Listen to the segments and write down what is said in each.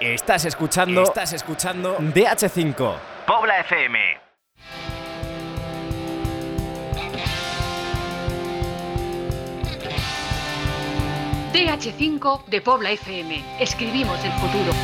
Estás escuchando DH5, Pobla FM. DH5 de Pobla FM. Escribimos el futuro.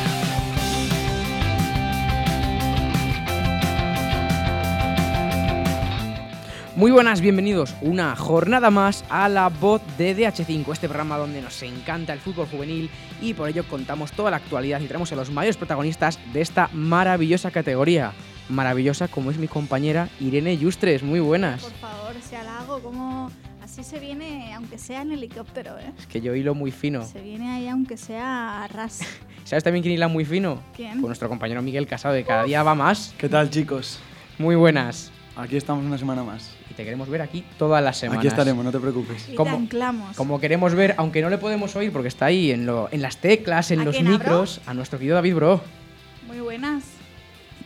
Muy buenas, bienvenidos una jornada más a La Voz de DH5, este programa donde nos encanta el fútbol juvenil y por ello contamos toda la actualidad y traemos a los mayores protagonistas de esta maravillosa categoría. Maravillosa como es mi compañera Irene Yustres, muy buenas. Por favor, se halago, como así se viene, aunque sea en helicóptero, ¿eh? Es que yo hilo muy fino. Se viene ahí aunque sea a ras. ¿Sabes también quién hila muy fino? ¿Quién? Pues nuestro compañero Miguel Casado, de Cada Día Va Más. ¿Qué tal, chicos? Muy buenas. Aquí estamos una semana más. Y te queremos ver aquí todas las semanas. Aquí estaremos, no te preocupes. Y te anclamos. Como queremos ver, aunque no le podemos oír porque está ahí en las teclas, en los micros, a nuestro querido David Bro. Muy buenas.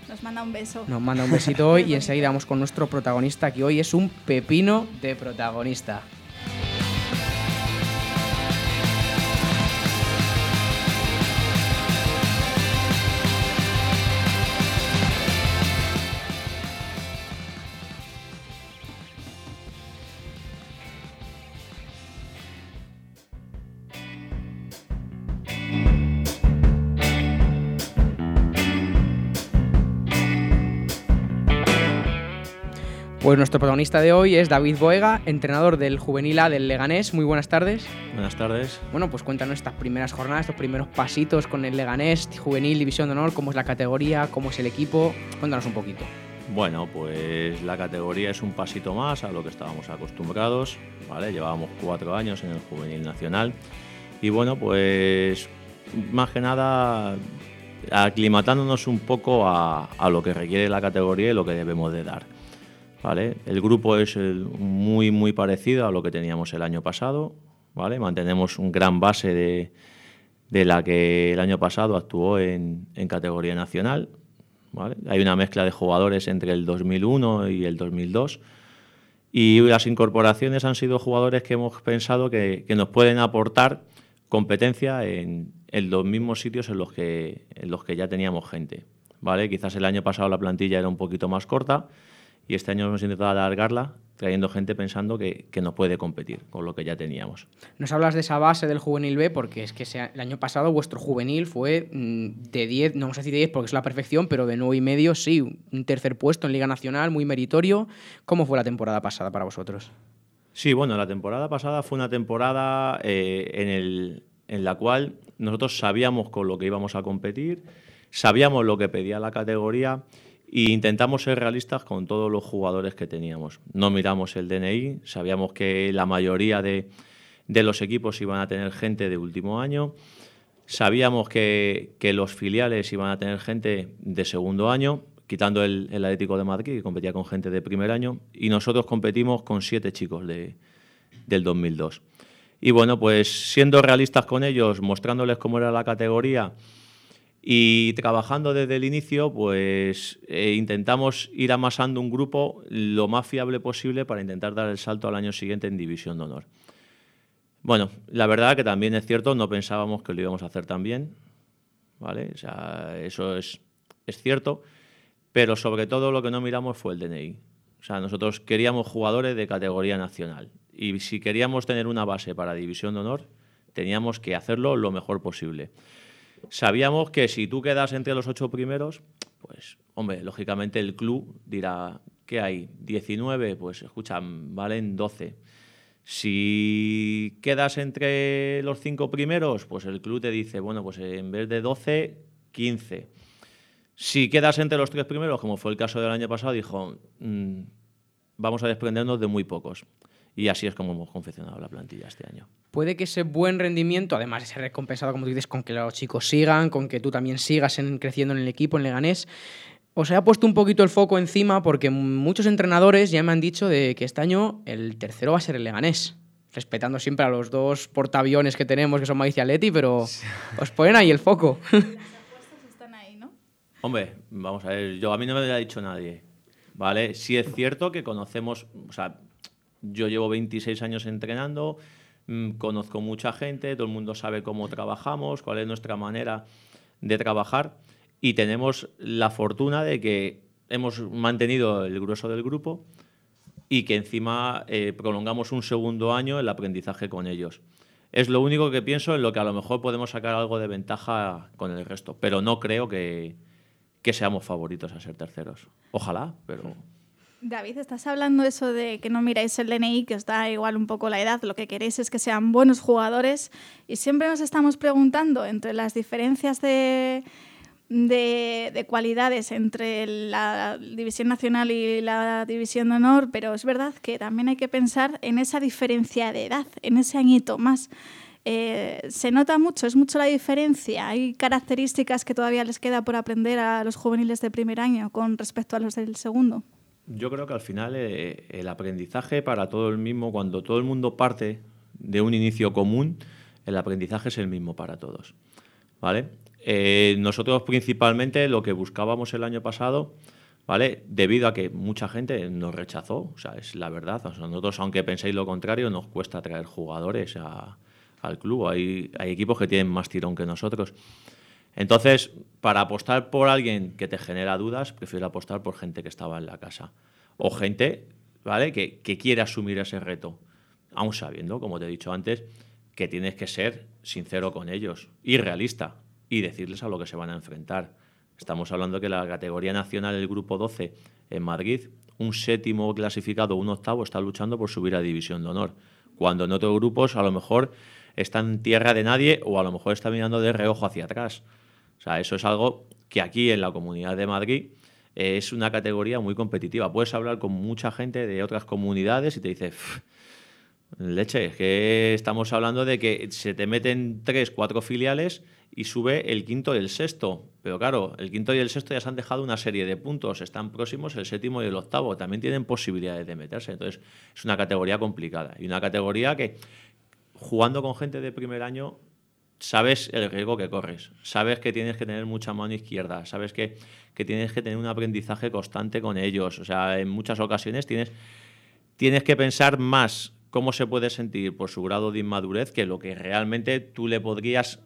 Nos manda un beso. Nos manda un besito hoy y enseguida vamos con nuestro protagonista, que hoy es un pepino de protagonista. Pues nuestro protagonista de hoy es David Boega, entrenador del Juvenil A del Leganés. Muy buenas tardes. Buenas tardes. Bueno, pues cuéntanos estas primeras jornadas, estos primeros pasitos con el Leganés, Juvenil, División de Honor, cómo es la categoría, cómo es el equipo. Cuéntanos un poquito. Bueno, pues la categoría es un pasito más a lo que estábamos acostumbrados, ¿vale? Llevábamos 4 años en el Juvenil Nacional y bueno, pues más que nada aclimatándonos un poco a lo que requiere la categoría y lo que debemos de dar. ¿Vale? El grupo es muy, muy parecido a lo que teníamos el año pasado, ¿vale? Mantenemos un gran base de la que el año pasado actuó en categoría nacional, ¿vale? Hay una mezcla de jugadores entre el 2001 y el 2002 y las incorporaciones han sido jugadores que hemos pensado que nos pueden aportar competencia en los mismos sitios en los que ya teníamos gente, ¿vale? Quizás el año pasado la plantilla era un poquito más corta y este año hemos intentado alargarla, trayendo gente pensando que no puede competir con lo que ya teníamos. Nos hablas de esa base del Juvenil B, porque es que el año pasado vuestro Juvenil fue de 10, no vamos a decir de 10 porque es la perfección, pero de 9,5, sí, un tercer puesto en Liga Nacional, muy meritorio. ¿Cómo fue la temporada pasada para vosotros? Sí, bueno, la temporada pasada fue una temporada en la cual nosotros sabíamos con lo que íbamos a competir, sabíamos lo que pedía la categoría, y intentamos ser realistas con todos los jugadores que teníamos. No miramos el DNI, sabíamos que la mayoría de los equipos iban a tener gente de último año, sabíamos que los filiales iban a tener gente de segundo año, quitando el Atlético de Madrid, que competía con gente de primer año, y nosotros competimos con 7 chicos del 2002. Y bueno, pues siendo realistas con ellos, mostrándoles cómo era la categoría, y trabajando desde el inicio, pues intentamos ir amasando un grupo lo más fiable posible para intentar dar el salto al año siguiente en División de Honor. Bueno, la verdad que también es cierto, no pensábamos que lo íbamos a hacer tan bien, ¿vale? O sea, eso es cierto, pero sobre todo lo que no miramos fue el DNI. O sea, nosotros queríamos jugadores de categoría nacional y si queríamos tener una base para División de Honor, teníamos que hacerlo lo mejor posible. Sabíamos que si tú quedas entre los 8 primeros, pues, hombre, lógicamente el club dirá, ¿qué hay? 19, pues, escuchan, valen 12. Si quedas entre los 5 primeros, pues el club te dice, bueno, pues en vez de 12, 15. Si quedas entre los 3 primeros, como fue el caso del año pasado, dijo, vamos a desprendernos de muy pocos. Y así es como hemos confeccionado la plantilla este año. Puede que ese buen rendimiento, además de ser recompensado, como tú dices, con que los chicos sigan, con que tú también sigas creciendo en el equipo, en Leganés, os haya puesto un poquito el foco encima porque muchos entrenadores ya me han dicho de que este año el tercero va a ser el Leganés, respetando siempre a los 2 portaaviones que tenemos, que son Madrid y Atleti, pero os ponen ahí el foco. Las apuestas están ahí, ¿no? Hombre, vamos a ver, a mí no me lo ha dicho nadie, ¿vale? Sí es cierto que conocemos, o sea, yo llevo 26 años entrenando, conozco mucha gente, todo el mundo sabe cómo trabajamos, cuál es nuestra manera de trabajar, y tenemos la fortuna de que hemos mantenido el grueso del grupo y que encima prolongamos un segundo año el aprendizaje con ellos. Es lo único que pienso en lo que a lo mejor podemos sacar algo de ventaja con el resto, pero no creo que seamos favoritos a ser terceros. Ojalá, pero... David, estás hablando eso de que no miráis el DNI, que os da igual un poco la edad, lo que queréis es que sean buenos jugadores, y siempre nos estamos preguntando entre las diferencias de cualidades entre la División Nacional y la División de Honor, pero es verdad que también hay que pensar en esa diferencia de edad, en ese añito más. Se nota mucho, es mucho la diferencia. Hay características que todavía les queda por aprender a los juveniles de primer año con respecto a los del segundo. Yo creo que al final el aprendizaje para todo el mismo, cuando todo el mundo parte de un inicio común, el aprendizaje es el mismo para todos, ¿vale? Nosotros principalmente lo que buscábamos el año pasado, ¿vale?, debido a que mucha gente nos rechazó, o sea, es la verdad, o sea, nosotros, aunque penséis lo contrario, nos cuesta traer jugadores al club, hay equipos que tienen más tirón que nosotros. Entonces, para apostar por alguien que te genera dudas, prefiero apostar por gente que estaba en la casa o gente, ¿vale?, que quiere asumir ese reto, aún sabiendo, como te he dicho antes, que tienes que ser sincero con ellos y realista y decirles a lo que se van a enfrentar. Estamos hablando que la categoría nacional, el grupo 12 en Madrid, un séptimo clasificado, un octavo, está luchando por subir a División de Honor, cuando en otros grupos a lo mejor está en tierra de nadie o a lo mejor está mirando de reojo hacia atrás. O sea, eso es algo que aquí en la Comunidad de Madrid es una categoría muy competitiva. Puedes hablar con mucha gente de otras comunidades y te dice, leche, es que estamos hablando de que se te meten 3, 4 filiales y sube el quinto y el sexto. Pero claro, el quinto y el sexto ya se han dejado una serie de puntos, están próximos el séptimo y el octavo, también tienen posibilidades de meterse. Entonces, es una categoría complicada y una categoría que, jugando con gente de primer año, sabes el riesgo que corres, sabes que tienes que tener mucha mano izquierda, sabes que tienes que tener un aprendizaje constante con ellos. O sea, en muchas ocasiones tienes que pensar más cómo se puede sentir por su grado de inmadurez que lo que realmente tú le podrías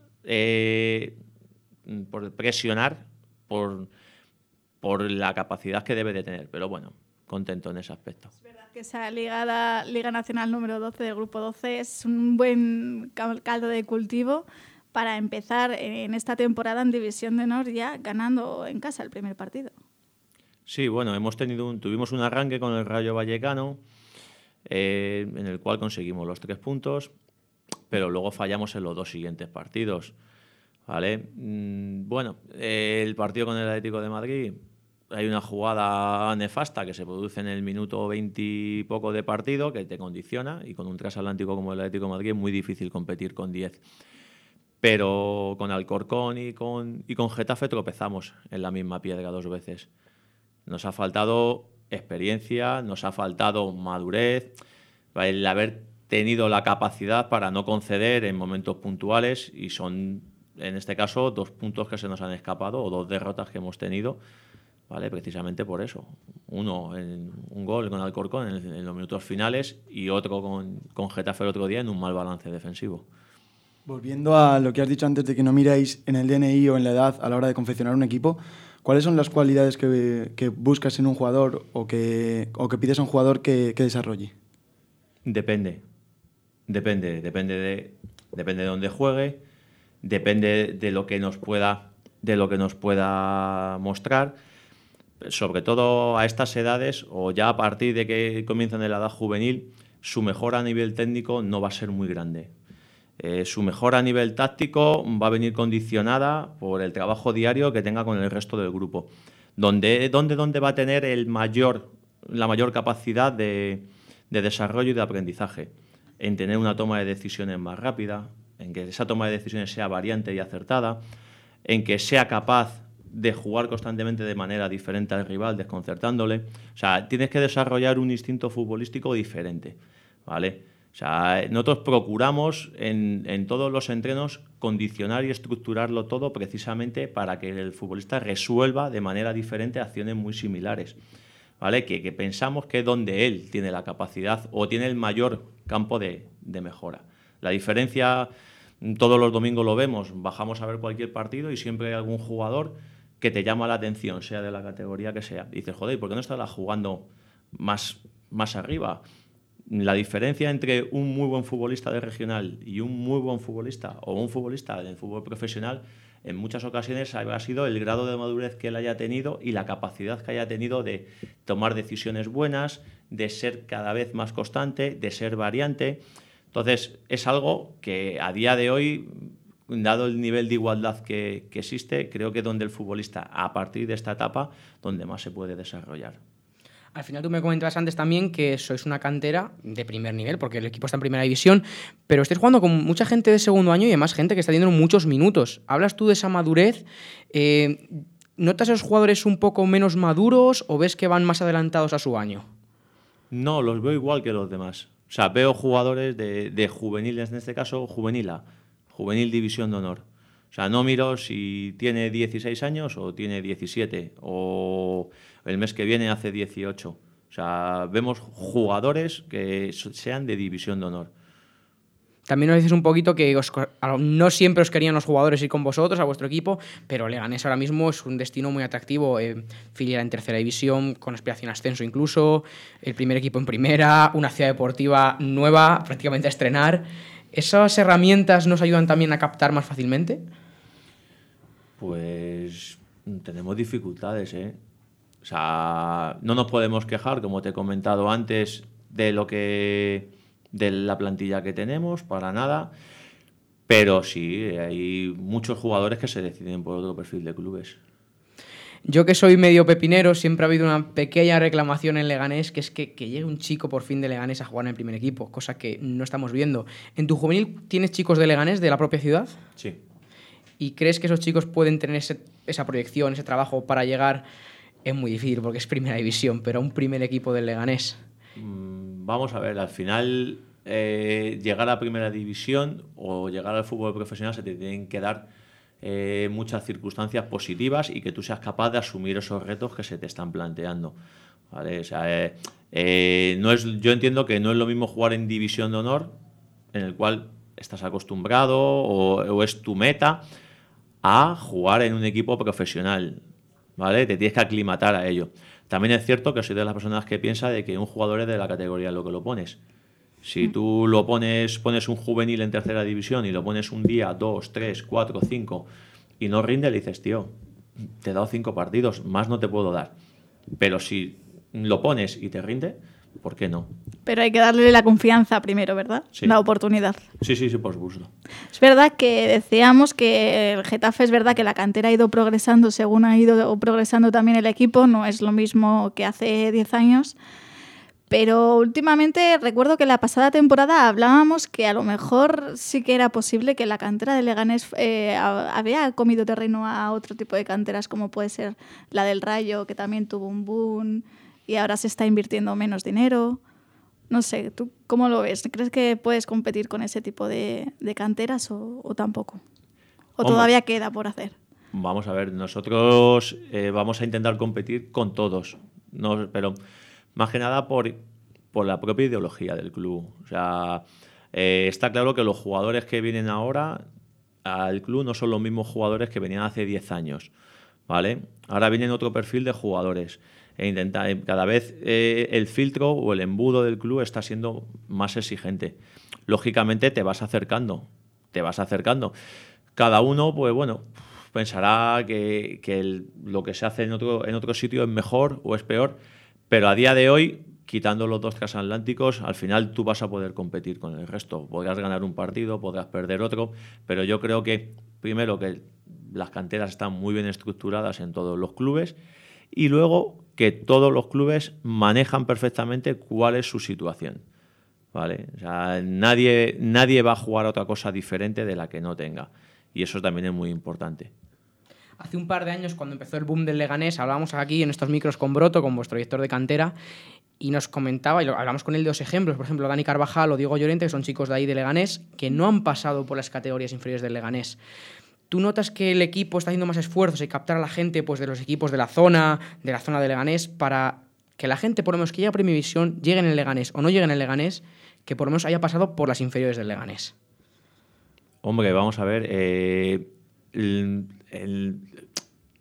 presionar por la capacidad que debe de tener. Pero bueno, contento en ese aspecto. Es verdad que esa Liga Nacional número 12 del Grupo 12 es un buen caldo de cultivo para empezar en esta temporada en División de Honor ya ganando en casa el primer partido. Sí, bueno, tuvimos un arranque con el Rayo Vallecano en el cual conseguimos los 3 puntos, pero luego fallamos en los 2 siguientes partidos, ¿vale? Bueno, el partido con el Atlético de Madrid... Hay una jugada nefasta que se produce en el minuto 20 y poco de partido que te condiciona, y con un transatlántico como el Atlético de Madrid es muy difícil competir con 10. Pero con Alcorcón y con Getafe tropezamos en la misma piedra 2 veces. Nos ha faltado experiencia, nos ha faltado madurez, el haber tenido la capacidad para no conceder en momentos puntuales, y son, en este caso, 2 puntos que se nos han escapado o 2 derrotas que hemos tenido, ¿vale? Precisamente por eso. Uno, un gol con Alcorcón en los minutos finales, y otro con Getafe el otro día en un mal balance defensivo. Volviendo a lo que has dicho antes de que no miráis en el DNI o en la edad a la hora de confeccionar un equipo, ¿cuáles son las cualidades que buscas en un jugador o que pides a un jugador que desarrolle? Depende de dónde juegue, depende de lo que nos pueda mostrar. Sobre todo a estas edades, o ya a partir de que comienzan en la edad juvenil, su mejora a nivel técnico no va a ser muy grande. Su mejora a nivel táctico va a venir condicionada por el trabajo diario que tenga con el resto del grupo. ¿Dónde va a tener la mayor capacidad de desarrollo y de aprendizaje? En tener una toma de decisiones más rápida, en que esa toma de decisiones sea variante y acertada, en que sea capaz de jugar constantemente de manera diferente al rival, desconcertándole. O sea, tienes que desarrollar un instinto futbolístico diferente, ¿vale? O sea, nosotros procuramos en todos los entrenos condicionar y estructurarlo todo precisamente para que el futbolista resuelva de manera diferente acciones muy similares, ¿vale? Que pensamos que es donde él tiene la capacidad o tiene el mayor campo de mejora. La diferencia todos los domingos lo vemos, bajamos a ver cualquier partido y siempre hay algún jugador que te llama la atención, sea de la categoría que sea. Y dices, joder, ¿por qué no estará jugando más arriba? La diferencia entre un muy buen futbolista de regional y un muy buen futbolista o un futbolista del fútbol profesional en muchas ocasiones habrá sido el grado de madurez que él haya tenido y la capacidad que haya tenido de tomar decisiones buenas, de ser cada vez más constante, de ser variante. Entonces, es algo que a día de hoy, dado el nivel de igualdad que existe, creo que donde el futbolista, a partir de esta etapa, donde más se puede desarrollar. Al final tú me comentabas antes también que sois una cantera de primer nivel, porque el equipo está en primera división, pero estáis jugando con mucha gente de segundo año y además gente que está teniendo muchos minutos. Hablas tú de esa madurez. ¿Notas a los jugadores un poco menos maduros o ves que van más adelantados a su año? No, los veo igual que los demás. O sea, veo jugadores de juveniles, en este caso juvenil división de honor. O sea, no miro si tiene 16 años o tiene 17, o el mes que viene hace 18. O sea, vemos jugadores que sean de división de honor. También nos dices un poquito que no siempre os querían los jugadores ir con vosotros, a vuestro equipo, pero Leganés ahora mismo es un destino muy atractivo. Filial en tercera división, con aspiración a ascenso incluso, el primer equipo en primera, una ciudad deportiva nueva, prácticamente a estrenar. ¿Esas herramientas nos ayudan también a captar más fácilmente? Pues tenemos dificultades, O sea, no nos podemos quejar, como te he comentado antes, de la plantilla que tenemos, para nada. Pero sí, hay muchos jugadores que se deciden por otro perfil de clubes. Yo, que soy medio pepinero, siempre ha habido una pequeña reclamación en Leganés, que es que llegue un chico por fin de Leganés a jugar en el primer equipo, cosa que no estamos viendo. ¿En tu juvenil tienes chicos de Leganés, de la propia ciudad? Sí. ¿Y crees que esos chicos pueden tener esa proyección, ese trabajo para llegar? Es muy difícil porque es primera división, pero a un primer equipo del Leganés. Vamos a ver, al final llegar a primera división o llegar al fútbol profesional se te tienen que dar muchas circunstancias positivas y que tú seas capaz de asumir esos retos que se te están planteando, ¿vale? O sea, yo entiendo que no es lo mismo jugar en división de honor, en el cual estás acostumbrado o es tu meta, a jugar en un equipo profesional, ¿vale? Te tienes que aclimatar a ello. También es cierto que soy de las personas que piensa de que un jugador es de la categoría lo que lo pones. Si tú lo pones un juvenil en tercera división y lo pones un día, 2, 3, 4, 5 y no rinde, le dices, tío, te he dado 5 partidos, más no te puedo dar. Pero si lo pones y te rinde, ¿por qué no? Pero hay que darle la confianza primero, ¿verdad? Sí. La oportunidad. Sí, por supuesto. Es verdad que decíamos que el Getafe, es verdad que la cantera ha ido progresando según ha ido progresando también el equipo, no es lo mismo que hace 10 años. Pero últimamente recuerdo que la pasada temporada hablábamos que a lo mejor sí que era posible que la cantera de Leganés había comido terreno a otro tipo de canteras, como puede ser la del Rayo, que también tuvo un boom y ahora se está invirtiendo menos dinero. No sé, ¿tú cómo lo ves? ¿Crees que puedes competir con ese tipo de canteras o tampoco? ¿O todavía queda por hacer? Vamos a ver, nosotros vamos a intentar competir con todos, no, pero más que nada por la propia ideología del club. O sea, está claro que los jugadores que vienen ahora al club no son los mismos jugadores que venían hace 10 años, ¿vale? Ahora vienen otro perfil de jugadores. Cada vez el filtro o el embudo del club está siendo más exigente. Lógicamente te vas acercando. Cada uno, pues bueno, pensará que lo que se hace en otro sitio es mejor o es peor, pero a día de hoy, quitando los 2 transatlánticos, al final tú vas a poder competir con el resto. Podrás ganar un partido, podrás perder otro, pero yo creo que, primero, que las canteras están muy bien estructuradas en todos los clubes, y luego que todos los clubes manejan perfectamente cuál es su situación, ¿vale? O sea, nadie va a jugar otra cosa diferente de la que no tenga, y eso también es muy importante. Hace un par de años, cuando empezó el boom del Leganés, hablábamos aquí en estos micros con Broto, con vuestro director de cantera, y nos comentaba, y hablamos con él de 2 ejemplos, por ejemplo, Dani Carvajal o Diego Llorente, que son chicos de ahí de Leganés, que no han pasado por las categorías inferiores del Leganés. ¿Tú notas que el equipo está haciendo más esfuerzos en captar a la gente, pues, de los equipos de la zona de Leganés, para que la gente, por lo menos que llegue a Primera División, llegue en el Leganés o no llegue en el Leganés, que por lo menos haya pasado por las inferiores del Leganés? Hombre, vamos a ver.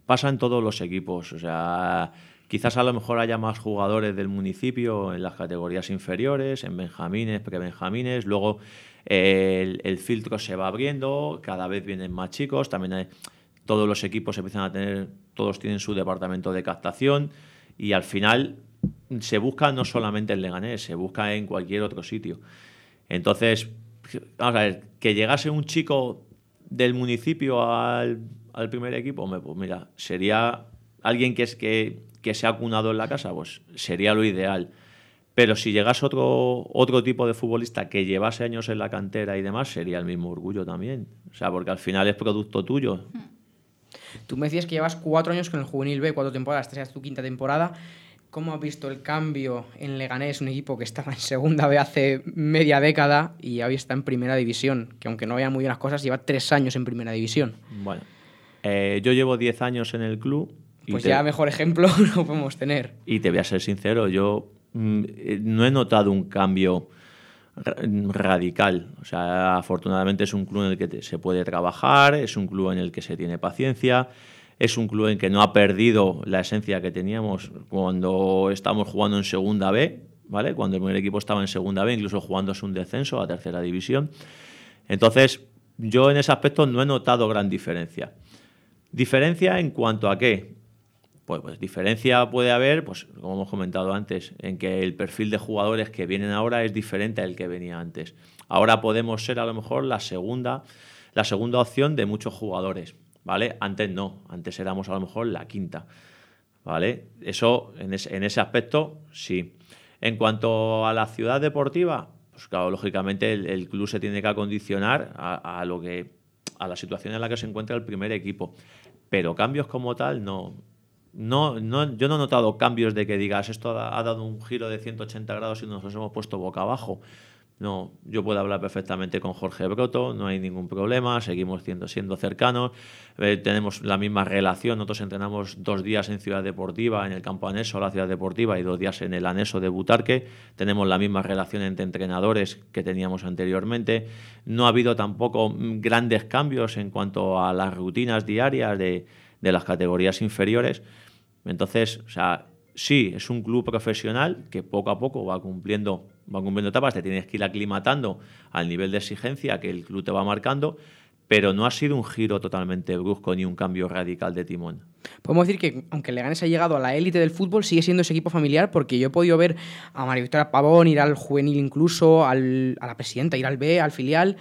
Pasa en todos los equipos. O sea, quizás a lo mejor haya más jugadores del municipio en las categorías inferiores, en benjamines, prebenjamines. Luego el filtro se va abriendo, cada vez vienen más chicos. También todos los equipos empiezan a tener, todos tienen su departamento de captación y al final se busca no solamente en Leganés, se busca en cualquier otro sitio. Entonces, vamos a ver, que llegase un chico del municipio al primer equipo, pues mira, sería alguien que se ha acunado en la casa, pues sería lo ideal. Pero si llegase otro tipo de futbolista que llevase años en la cantera y demás, sería el mismo orgullo también. O sea, porque al final es producto tuyo. Tú me decías que llevas 4 años con el Juvenil B, 4 temporadas, esta es tu 5ª temporada. ¿Cómo has visto el cambio en Leganés, un equipo que estaba en segunda B hace media década y hoy está en primera división? Que aunque no vayan muy bien las cosas, lleva 3 años en primera división. Bueno, yo llevo 10 años en el club. Pues ya mejor ejemplo no podemos tener. Y te voy a ser sincero, yo no he notado un cambio radical. O sea, afortunadamente es un club en el que se puede trabajar, es un club en el que se tiene paciencia. Es un club en que no ha perdido la esencia que teníamos cuando estábamos jugando en segunda B, ¿vale? Cuando el primer equipo estaba en segunda B, incluso jugándose un descenso a tercera división. Entonces, yo en ese aspecto no he notado gran diferencia. ¿Diferencia en cuanto a qué? Pues diferencia puede haber, pues como hemos comentado antes, en que el perfil de jugadores que vienen ahora es diferente al que venía antes. Ahora podemos ser a lo mejor la segunda opción de muchos jugadores, ¿vale? Antes no, antes éramos a lo mejor la quinta, ¿vale? Eso, en ese aspecto, sí. En cuanto a la ciudad deportiva, pues claro, lógicamente el club se tiene que acondicionar a la situación en la que se encuentra el primer equipo. Pero cambios como tal, no, yo no he notado cambios de que digas esto ha dado un giro de 180 grados y nos hemos puesto boca abajo. No, yo puedo hablar perfectamente con Jorge Broto, no hay ningún problema, seguimos siendo cercanos, tenemos la misma relación, nosotros entrenamos 2 días en Ciudad Deportiva, en el campo anexo a la Ciudad Deportiva y 2 días en el anexo de Butarque, tenemos la misma relación entre entrenadores que teníamos anteriormente, no ha habido tampoco grandes cambios en cuanto a las rutinas diarias de las categorías inferiores, entonces, o sea, sí, es un club profesional que poco a poco va cumpliendo etapas, te tienes que ir aclimatando al nivel de exigencia que el club te va marcando, pero no ha sido un giro totalmente brusco ni un cambio radical de timón. Podemos decir que, aunque Leganés ha llegado a la élite del fútbol, sigue siendo ese equipo familiar, porque yo he podido ver a María Victoria Pavón ir al juvenil incluso, a la presidenta ir al B, al filial.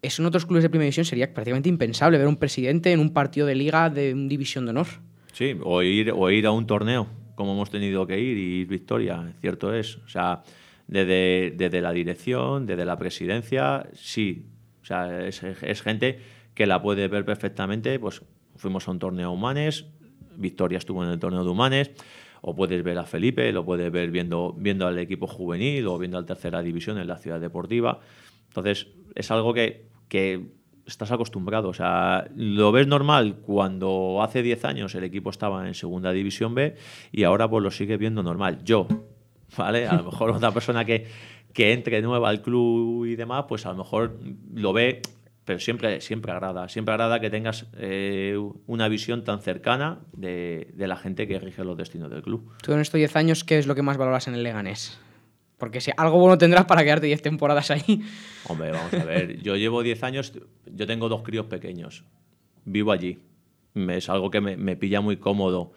Eso en otros clubes de primera división sería prácticamente impensable, ver a un presidente en un partido de liga de división de honor. Sí, o ir a un torneo, como hemos tenido que ir, y Victoria, cierto es. O sea, desde la dirección, desde la presidencia, sí. O sea, es gente que la puede ver perfectamente. Pues fuimos a un torneo de Humanes, Victoria estuvo en el torneo de Humanes, o puedes ver a Felipe, lo puedes ver viendo al equipo juvenil o viendo al tercera división en la Ciudad Deportiva. Entonces, es algo que estás acostumbrado. O sea, lo ves normal cuando hace 10 años el equipo estaba en segunda división B y ahora pues lo sigues viendo normal. Yo, ¿vale? A lo mejor otra persona que entre nueva al club y demás, pues a lo mejor lo ve, pero siempre agrada. Siempre agrada que tengas una visión tan cercana de la gente que rige los destinos del club. Tú en estos 10 años, ¿qué es lo que más valoras en el Leganés? Porque si algo bueno tendrás para quedarte 10 temporadas ahí. Hombre, vamos a ver. Yo llevo 10 años, yo tengo 2 críos pequeños. Vivo allí. Es algo que me pilla muy cómodo,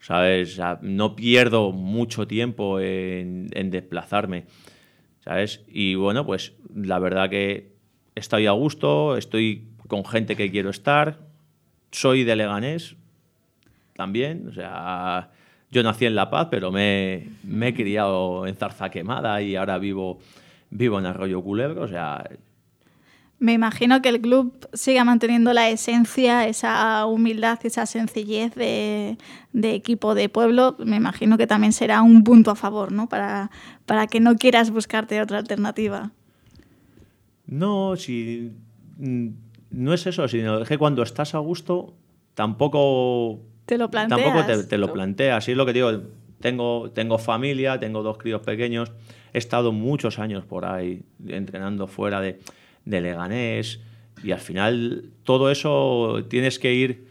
¿sabes? O sea, no pierdo mucho tiempo en desplazarme, ¿sabes? Y bueno, pues la verdad que estoy a gusto, estoy con gente que quiero estar. Soy de Leganés también, o sea... Yo nací en La Paz, pero me he criado en Zarzaquemada y ahora vivo en Arroyo Culebro, o sea... Me imagino que el club siga manteniendo la esencia, esa humildad, esa sencillez de equipo de pueblo. Me imagino que también será un punto a favor, ¿no? Para que no quieras buscarte otra alternativa. No, si no es eso, sino que cuando estás a gusto tampoco... Te lo planteas, sí, es lo que digo. Tengo familia, tengo 2 críos pequeños, he estado muchos años por ahí entrenando fuera de Leganés, Y al final todo eso tienes que ir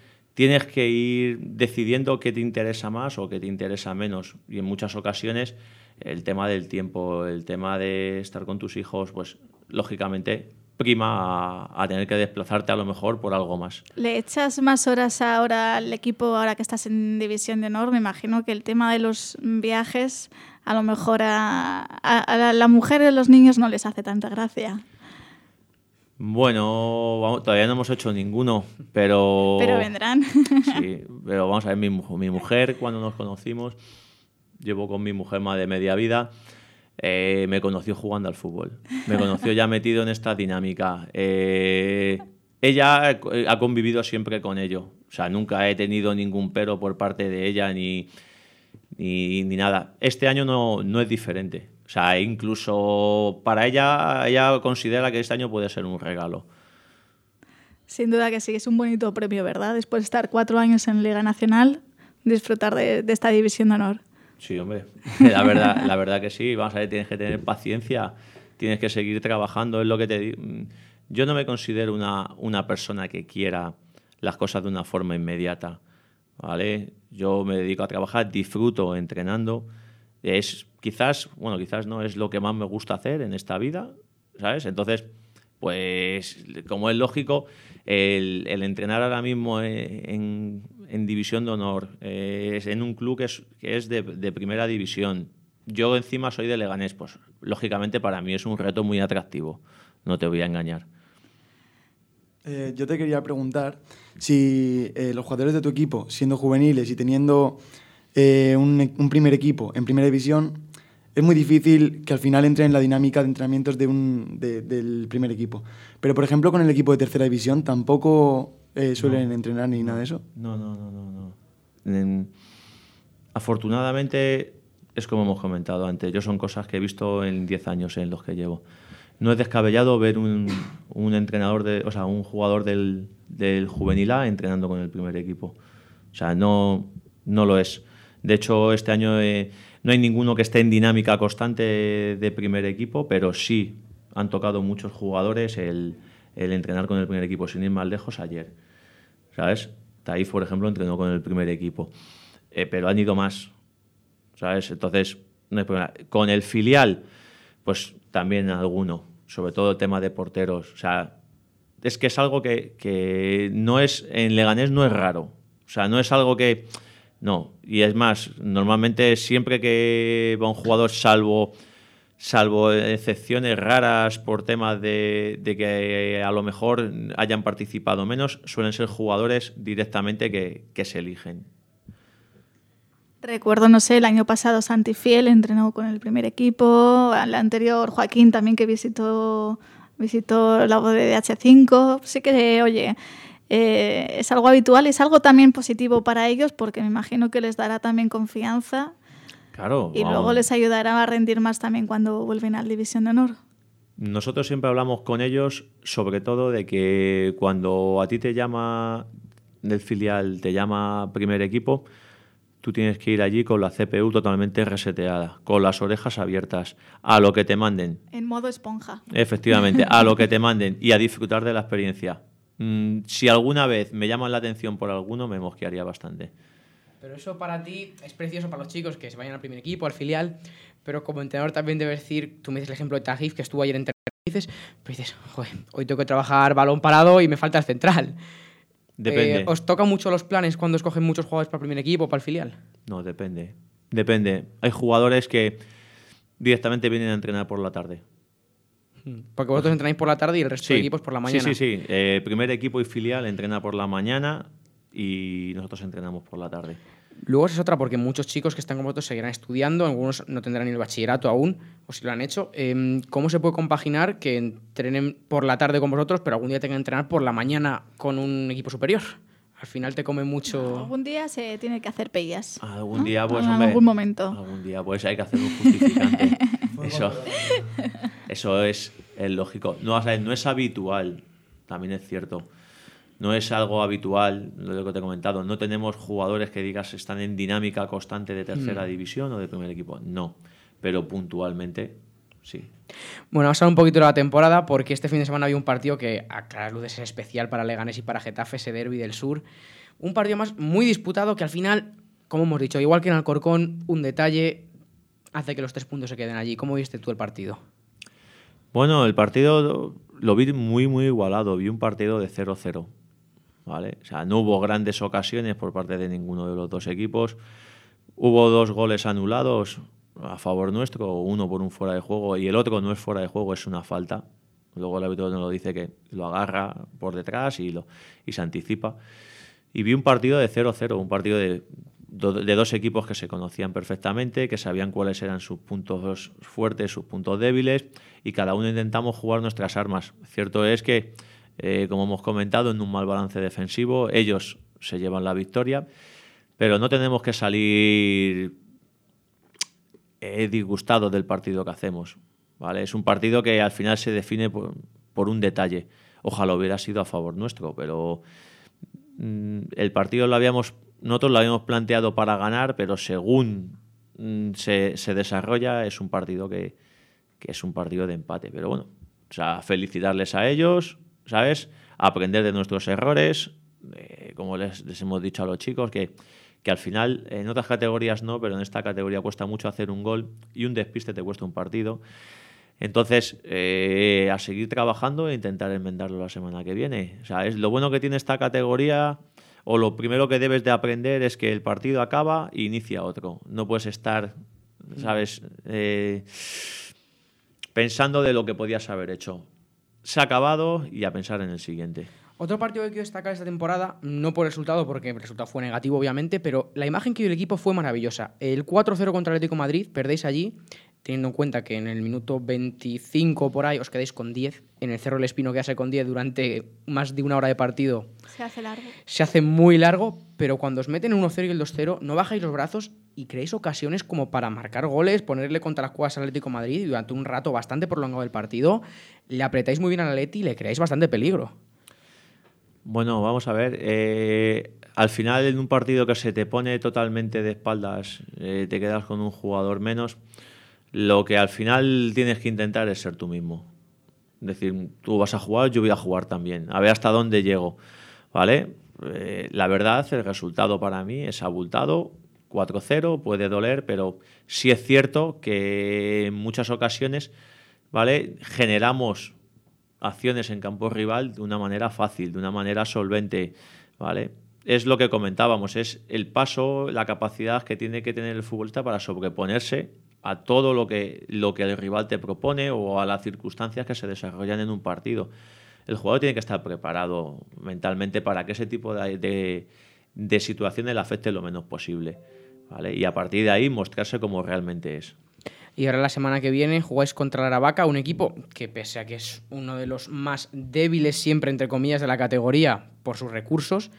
decidiendo qué te interesa más o qué te interesa menos. Y en muchas ocasiones el tema del tiempo, el tema de estar con tus hijos, pues lógicamente prima a tener que desplazarte a lo mejor por algo más. ¿Le echas más horas ahora al equipo, ahora que estás en División de Honor? Me imagino que el tema de los viajes a lo mejor a la mujer y a los niños no les hace tanta gracia. Bueno, todavía no hemos hecho ninguno, pero... Pero vendrán. Sí, pero vamos a ver, mi mujer, cuando nos conocimos, llevo con mi mujer más de media vida, me conoció jugando al fútbol, me conoció ya metido en esta dinámica. Ella ha convivido siempre con ello, o sea, nunca he tenido ningún pero por parte de ella ni nada. Este año no es diferente. O sea, incluso para ella considera que este año puede ser un regalo. Sin duda que sí, es un bonito premio, ¿verdad? Después de estar 4 años en Liga Nacional, disfrutar de esta División de Honor. Sí, hombre, la verdad que sí. Vamos a ver, tienes que tener paciencia, tienes que seguir trabajando, es lo que te digo. Yo no me considero una persona que quiera las cosas de una forma inmediata, ¿vale? Yo me dedico a trabajar, disfruto entrenando. Quizás no es lo que más me gusta hacer en esta vida, ¿sabes? Entonces, pues, como es lógico, el entrenar ahora mismo en División de Honor, es en un club que es de primera división. Yo encima soy de Leganés, pues, lógicamente para mí es un reto muy atractivo, no te voy a engañar. Yo te quería preguntar si los jugadores de tu equipo, siendo juveniles y teniendo... un primer equipo en primera división, es muy difícil que al final entre en la dinámica de entrenamientos del primer equipo. Pero, por ejemplo, con el equipo de tercera división tampoco suelen entrenar ni nada de eso. No. Afortunadamente, es como hemos comentado antes, yo son cosas que he visto en 10 años en los que llevo. No es descabellado ver un entrenador, un jugador del juvenil A entrenando con el primer equipo. O sea, no lo es. De hecho, este año no hay ninguno que esté en dinámica constante de primer equipo, pero sí han tocado muchos jugadores el entrenar con el primer equipo, sin ir más lejos ayer. ¿Sabes? Tahif, por ejemplo, entrenó con el primer equipo, pero han ido más. ¿Sabes? Entonces, no hay problema. Con el filial, pues también alguno, sobre todo el tema de porteros. O sea, es que es algo que no es, en Leganés no es raro. O sea, no es algo que... No, y es más, normalmente siempre que va un jugador, salvo excepciones raras por temas de que a lo mejor hayan participado menos, suelen ser jugadores directamente que se eligen. Recuerdo, no sé, el año pasado Santi Fiel entrenó con el primer equipo, el anterior Joaquín también, que visitó la DH5, sí que, oye... es algo habitual, es algo también positivo para ellos, porque me imagino que les dará también confianza. Claro. Y luego les ayudará a rendir más también cuando vuelven a la División de Honor. Nosotros siempre hablamos con ellos, sobre todo de que cuando a ti te llama del filial, te llama primer equipo, tú tienes que ir allí con la CPU totalmente reseteada, con las orejas abiertas, a lo que te manden. En modo esponja. Efectivamente, a lo que te manden y a disfrutar de la experiencia. Si alguna vez me llaman la atención por alguno, me mosquearía bastante. Pero eso para ti es precioso, para los chicos que se vayan al primer equipo, al filial, pero como entrenador también debes decir, tú me dices el ejemplo de Tahif, que estuvo ayer en Terrizas, pero dices, joder, hoy tengo que trabajar balón parado y me falta el central. Depende. ¿Os toca mucho los planes cuando escogen muchos jugadores para el primer equipo o para el filial? No, depende. Hay jugadores que directamente vienen a entrenar por la tarde. Porque vosotros entrenáis por la tarde y el resto de equipos por la mañana. Sí. Primer equipo y filial entrena por la mañana y nosotros entrenamos por la tarde. Luego es otra, porque muchos chicos que están con vosotros seguirán estudiando, algunos no tendrán el bachillerato aún, o si lo han hecho. ¿Cómo se puede compaginar que entrenen por la tarde con vosotros, pero algún día tengan que entrenar por la mañana con un equipo superior? Al final te come mucho... No, algún día se tiene que hacer pellas. Algún día, pues... En algún momento. Algún día, pues, hay que hacer un justificante. Eso es lógico. No es habitual, también es cierto. No es algo habitual, lo que te he comentado. No tenemos jugadores que digas están en dinámica constante de tercera división o de primer equipo. No, pero puntualmente sí. Bueno, vamos a hablar un poquito de la temporada, porque este fin de semana había un partido que a claras luces es especial para Leganés y para Getafe, ese derbi del sur. Un partido más muy disputado que al final, como hemos dicho, igual que en Alcorcón, un detalle hace que los 3 puntos se queden allí. ¿Cómo viste tú el partido? Bueno, el partido lo vi muy, muy igualado. Vi un partido de 0-0, ¿vale? O sea, no hubo grandes ocasiones por parte de ninguno de los dos equipos. Hubo 2 goles anulados a favor nuestro, uno por un fuera de juego y el otro no es fuera de juego, es una falta. Luego el árbitro nos lo dice, que lo agarra por detrás y se anticipa. Y vi un partido de 0-0, un partido de 2 equipos que se conocían perfectamente, que sabían cuáles eran sus puntos fuertes, sus puntos débiles, y cada uno intentamos jugar nuestras armas. Cierto es que, como hemos comentado, en un mal balance defensivo, ellos se llevan la victoria, pero no tenemos que salir disgustados del partido que hacemos, ¿vale? Es un partido que al final se define por un detalle. Ojalá hubiera sido a favor nuestro, pero el partido nosotros lo habíamos planteado para ganar, pero según se desarrolla, es un partido que es un partido de empate. Pero bueno, o sea, felicitarles a ellos, ¿sabes? Aprender de nuestros errores, como les hemos dicho a los chicos, que al final en otras categorías no, pero en esta categoría cuesta mucho hacer un gol y un despiste te cuesta un partido. Entonces, a seguir trabajando e intentar enmendarlo la semana que viene. O sea, es lo bueno que tiene esta categoría. O lo primero que debes de aprender es que el partido acaba e inicia otro. No puedes estar, ¿sabes?, pensando de lo que podías haber hecho. Se ha acabado y a pensar en el siguiente. Otro partido que quiero destacar esta temporada, no por resultado, porque el resultado fue negativo, obviamente, pero la imagen que dio el equipo fue maravillosa. El 4-0 contra Atlético de Madrid, perdéis allí, teniendo en cuenta que en el minuto 25 por ahí os quedáis con 10. En el Cerro del Espino quedarse con 10 durante más de 1 hora de partido se hace largo. Se hace muy largo, pero cuando os meten el 1-0 y el 2-0 no bajáis los brazos y creáis ocasiones como para marcar goles, ponerle contra las cuerdas al Atlético de Madrid, y durante un rato bastante prolongado del partido le apretáis muy bien al Atleti y le creáis bastante peligro. Bueno, vamos a ver. Al final, en un partido que se te pone totalmente de espaldas, te quedas con un jugador menos. Lo que al final tienes que intentar es ser tú mismo. Es decir, tú vas a jugar, yo voy a jugar también. A ver hasta dónde llego, ¿vale? La verdad, el resultado para mí es abultado. 4-0, puede doler, pero sí es cierto que en muchas ocasiones, ¿vale?, generamos acciones en campo rival de una manera fácil, de una manera solvente, ¿vale? Es lo que comentábamos, es el paso, la capacidad que tiene que tener el futbolista para sobreponerse a todo lo que el rival te propone o a las circunstancias que se desarrollan en un partido. El jugador tiene que estar preparado mentalmente para que ese tipo de situaciones le afecte lo menos posible, ¿vale? Y a partir de ahí mostrarse como realmente es. Y ahora la semana que viene jugáis contra la Aravaca, un equipo que, pese a que es uno de los más débiles siempre, entre comillas, de la categoría por sus recursos,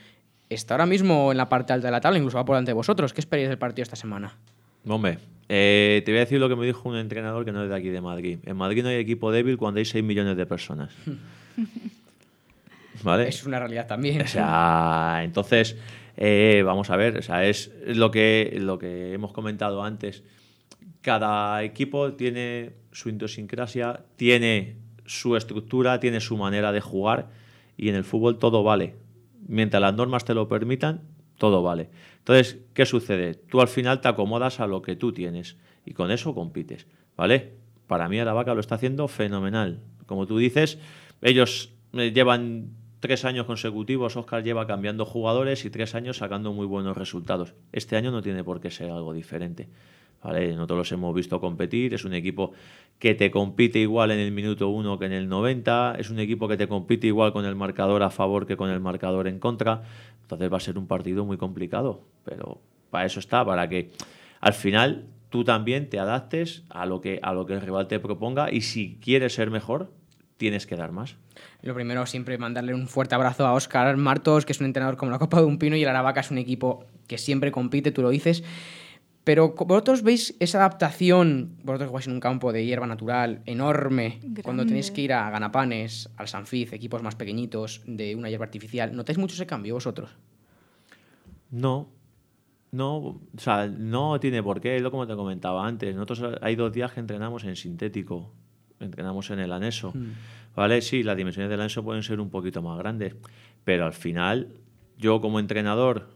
está ahora mismo en la parte alta de la tabla, incluso va por delante de vosotros. ¿Qué esperáis del partido esta semana? Hombre, te voy a decir lo que me dijo un entrenador que no es de aquí, de Madrid. En Madrid no hay equipo débil cuando hay 6 millones de personas. ¿Vale? Es una realidad también. O sea, entonces, vamos a ver, o sea, es lo que hemos comentado antes. Cada equipo tiene su idiosincrasia, tiene su estructura, tiene su manera de jugar, y en el fútbol todo vale. Mientras las normas te lo permitan, todo vale. Entonces, ¿qué sucede? Tú al final te acomodas a lo que tú tienes y con eso compites, ¿vale? Para mí Aravaca lo está haciendo fenomenal. Como tú dices, ellos llevan 3 años consecutivos, Óscar lleva cambiando jugadores y 3 años sacando muy buenos resultados. Este año no tiene por qué ser algo diferente, ¿vale? Nosotros los hemos visto competir, es un equipo que te compite igual en el minuto 1 que en el 90, es un equipo que te compite igual con el marcador a favor que con el marcador en contra. Entonces va a ser un partido muy complicado, pero para eso está, para que al final tú también te adaptes a lo que el rival te proponga, y si quieres ser mejor, tienes que dar más. Lo primero, siempre mandarle un fuerte abrazo a Óscar Martos, que es un entrenador como la copa de un pino, y el Aravaca es un equipo que siempre compite, tú lo dices. Pero vosotros veis esa adaptación, vosotros jugáis en un campo de hierba natural enorme, grande, cuando tenéis que ir a Ganapanes, al Sanfiz, equipos más pequeñitos de una hierba artificial, ¿notáis mucho ese cambio vosotros? No, No, o sea, no tiene por qué, lo como te comentaba antes. Nosotros hay 2 días que entrenamos en sintético, entrenamos en el anexo. ¿Vale? Sí, las dimensiones del anexo pueden ser un poquito más grandes, pero al final yo como entrenador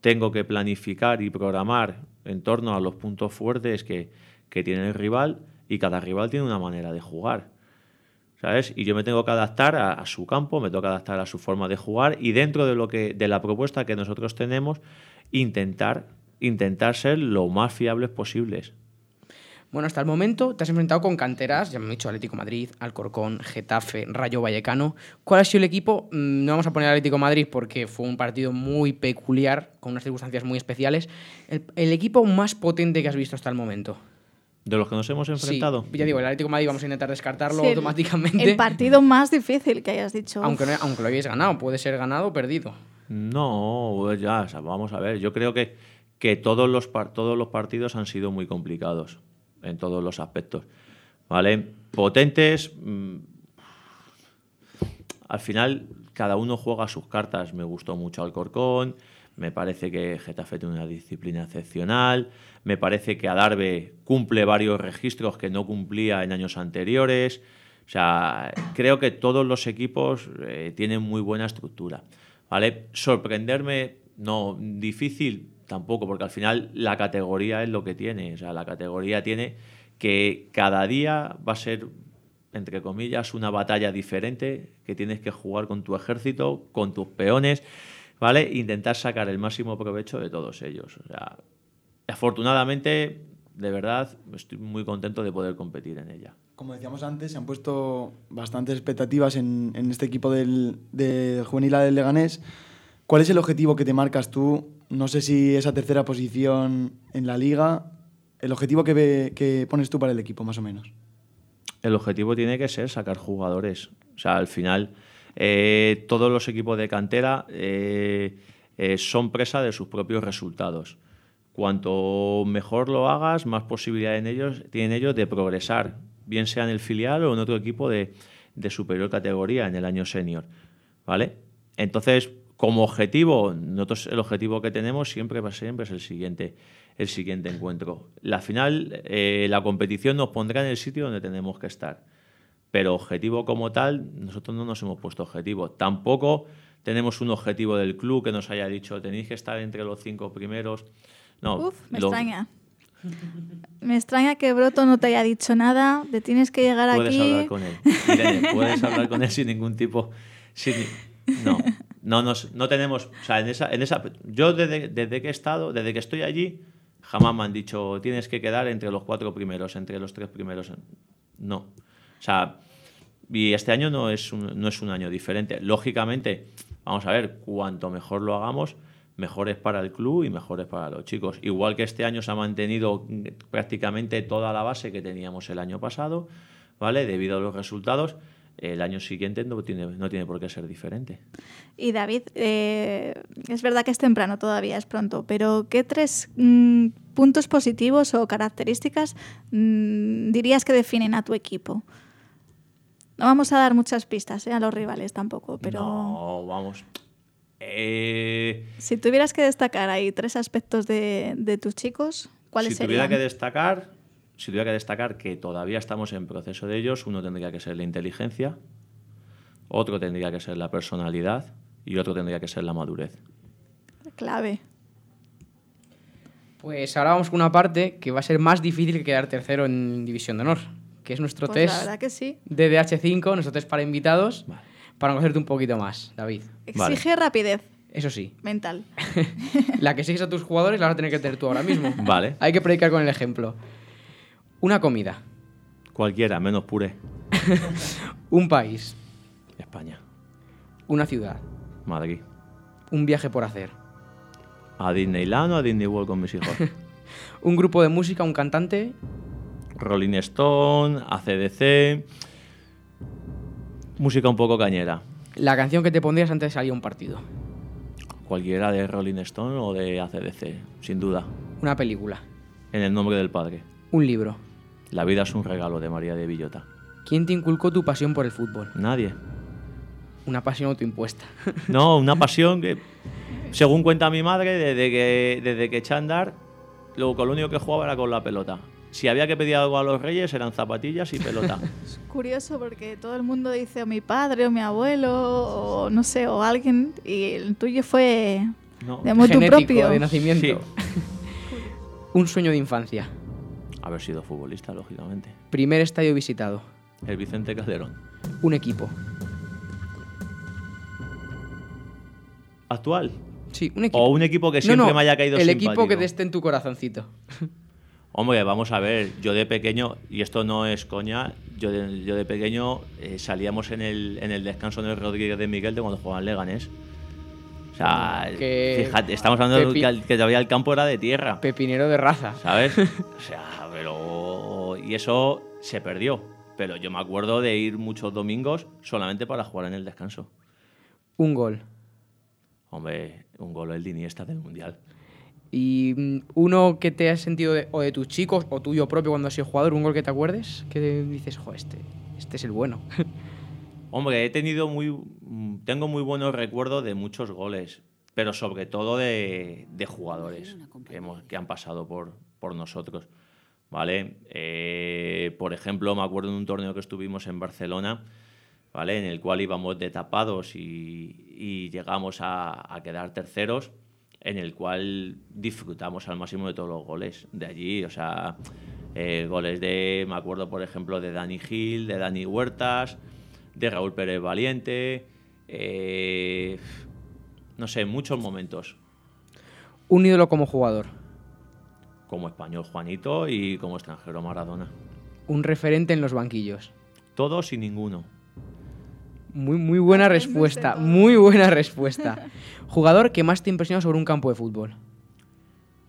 tengo que planificar y programar en torno a los puntos fuertes que tiene el rival, y cada rival tiene una manera de jugar, ¿sabes? Y yo me tengo que adaptar a su campo, me tengo que adaptar a su forma de jugar, y dentro de lo que de la propuesta que nosotros tenemos, intentar ser lo más fiables posibles. Bueno, hasta el momento te has enfrentado con canteras, ya me he dicho Atlético de Madrid, Alcorcón, Getafe, Rayo Vallecano. ¿Cuál ha sido el equipo? No vamos a poner Atlético de Madrid porque fue un partido muy peculiar, con unas circunstancias muy especiales. ¿El equipo más potente que has visto hasta el momento? ¿De los que nos hemos enfrentado? Sí, ya digo, el Atlético de Madrid vamos a intentar descartarlo sí, automáticamente. El partido más difícil que hayas dicho. Aunque lo hayáis ganado, puede ser ganado o perdido. No, ya, o sea, vamos a ver. Yo creo que todos los partidos han sido muy complicados en todos los aspectos, ¿vale? Potentes, al final cada uno juega sus cartas. Me gustó mucho Alcorcón, me parece que Getafe tiene una disciplina excepcional, me parece que Adarve cumple varios registros que no cumplía en años anteriores. O sea, creo que todos los equipos tienen muy buena estructura, ¿vale? Sorprenderme, no, difícil tampoco, porque al final la categoría es lo que tiene. O sea, la categoría tiene que cada día va a ser, entre comillas, una batalla diferente que tienes que jugar con tu ejército, con tus peones, ¿vale? Intentar sacar el máximo provecho de todos ellos. O sea, afortunadamente, de verdad, estoy muy contento de poder competir en ella. Como decíamos antes, se han puesto bastantes expectativas en este equipo del juvenil A del Leganés. ¿Cuál es el objetivo que te marcas tú? No sé si esa tercera posición en la Liga, el objetivo que pones tú para el equipo, más o menos. El objetivo tiene que ser sacar jugadores. O sea, al final, todos los equipos de cantera son presa de sus propios resultados. Cuanto mejor lo hagas, más posibilidades tienen ellos de progresar, bien sea en el filial o en otro equipo de superior categoría en el año senior, ¿vale? Entonces, como objetivo, nosotros el objetivo que tenemos siempre es el siguiente encuentro. La final, la competición nos pondrá en el sitio donde tenemos que estar, pero objetivo como tal, nosotros no nos hemos puesto objetivo. Tampoco tenemos un objetivo del club que nos haya dicho tenéis que estar entre los 5 primeros. No, extraña. Me extraña que Broto no te haya dicho nada, te tienes que llegar aquí. Puedes hablar con él, Irene, puedes hablar con él sin ningún tipo. No tenemos. O sea, en esa yo desde que he estado, desde que estoy allí, jamás me han dicho tienes que quedar entre los 4 primeros, entre los 3 primeros. No. O sea, y este año no es un año diferente. Lógicamente, vamos a ver, cuanto mejor lo hagamos, mejores para el club y mejores para los chicos. Igual que este año se ha mantenido prácticamente toda la base que teníamos el año pasado, ¿vale? Debido a los resultados, el año siguiente no tiene por qué ser diferente. Y David, es verdad que es temprano todavía, es pronto, pero ¿qué 3 puntos positivos o características dirías que definen a tu equipo? No vamos a dar muchas pistas a los rivales tampoco, pero... No, vamos... Si tuvieras que destacar ahí 3 aspectos de tus chicos, ¿cuáles serían? Si tuviera que destacar que todavía estamos en proceso de ellos, uno tendría que ser la inteligencia, otro tendría que ser la personalidad y otro tendría que ser la madurez. Clave. Pues ahora vamos con una parte que va a ser más difícil que quedar tercero en División de Honor, que es nuestro test de DH5, nuestro test para invitados. Vale. Para conocerte un poquito más, David. Exige rapidez. Eso sí. Mental. La que exiges a tus jugadores la vas a tener que tener tú ahora mismo. Vale. Hay que predicar con el ejemplo. Una comida. Cualquiera, menos puré. Un país. España. Una ciudad. Madrid. Un viaje por hacer. ¿A Disneyland o a Disney World con mis hijos? Un grupo de música, un cantante. Rolling Stone, AC/DC... Música un poco cañera. La canción que te pondrías antes de salir a un partido. Cualquiera de Rolling Stone o de AC/DC, sin duda. Una película. En el nombre del padre. Un libro. La vida es un regalo, de María de Villota. ¿Quién te inculcó tu pasión por el fútbol? Nadie. Una pasión autoimpuesta. No, una pasión que Según cuenta mi madre, desde que eché a andar, lo único que jugaba era con la pelota. Si había que pedir algo a los reyes, eran zapatillas y pelota. Es curioso porque todo el mundo dice o mi padre o mi abuelo o no sé, o alguien, y el tuyo fue no, de motu propio. De nacimiento. Sí. Un sueño de infancia. Haber sido futbolista, lógicamente. Primer estadio visitado. El Vicente Calderón. Un equipo. ¿Actual? Sí, un equipo. O un equipo que siempre me haya caído el simpático. El equipo que te esté en tu corazoncito. Hombre, vamos a ver, yo de pequeño, y esto no es coña, yo de pequeño salíamos en el descanso en el Rodríguez de Miguel de cuando jugaban Leganés. O sea, que, fíjate, estamos hablando que todavía el campo era de tierra. Pepinero de raza. ¿Sabes? O sea, pero... Y eso se perdió. Pero yo me acuerdo de ir muchos domingos solamente para jugar en el descanso. Un gol. Hombre, un gol del Iniesta del Mundial. ¿Y uno que te has sentido o de tus chicos o tuyo propio cuando has sido jugador, un gol que te acuerdes, que dices, jo, este es el bueno? Hombre, tengo muy buenos recuerdos de muchos goles, pero sobre todo de jugadores que han pasado por nosotros, ¿vale? Por ejemplo, me acuerdo de un torneo que estuvimos en Barcelona, ¿vale? En el cual íbamos de tapados y llegamos a quedar terceros, en el cual disfrutamos al máximo de todos los goles de allí, o sea, goles me acuerdo, por ejemplo, de Dani Gil, de Dani Huertas, de Raúl Pérez Valiente, no sé, muchos momentos. Un ídolo como jugador. Como español, Juanito, y como extranjero, Maradona. Un referente en los banquillos. Todos y ninguno. Muy buena respuesta, muy buena respuesta. ¿Jugador que más te impresionó sobre un campo de fútbol?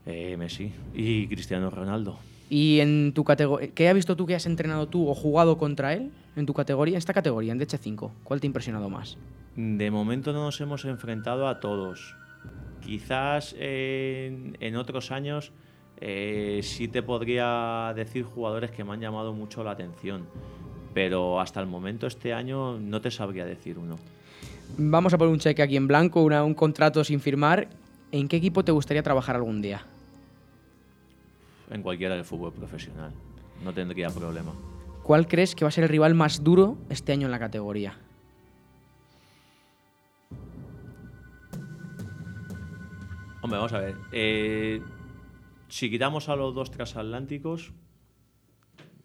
Messi y Cristiano Ronaldo. ¿Y en tu categoría? ¿Qué has visto tú que has entrenado tú o jugado contra él en tu categoría? En esta categoría, en DH5, ¿cuál te ha impresionado más? De momento no nos hemos enfrentado a todos. Quizás en otros años sí te podría decir jugadores que me han llamado mucho la atención. Pero hasta el momento, este año, no te sabría decir uno. Vamos a poner un cheque aquí en blanco, un contrato sin firmar. ¿En qué equipo te gustaría trabajar algún día? En cualquiera del fútbol profesional. No tendría problema. ¿Cuál crees que va a ser el rival más duro este año en la categoría? Hombre, vamos a ver. Si quitamos a los dos transatlánticos...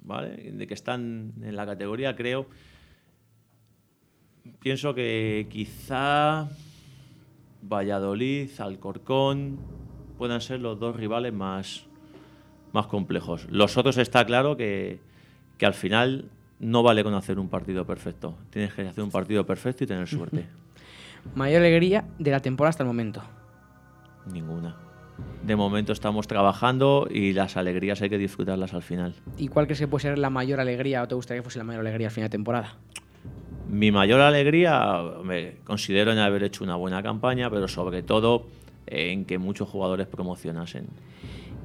¿Vale? De que están en la categoría, creo. Pienso que quizá Valladolid, Alcorcón puedan ser los dos rivales más complejos. Los otros está claro que al final no vale con hacer un partido perfecto. Tienes que hacer un partido perfecto y tener suerte. ¿Mayor alegría de la temporada hasta el momento? Ninguna. De momento estamos trabajando y las alegrías hay que disfrutarlas al final. ¿Y cuál crees que puede ser la mayor alegría o te gustaría que fuese la mayor alegría al final de temporada? Mi mayor alegría me considero en haber hecho una buena campaña, pero sobre todo en que muchos jugadores promocionasen.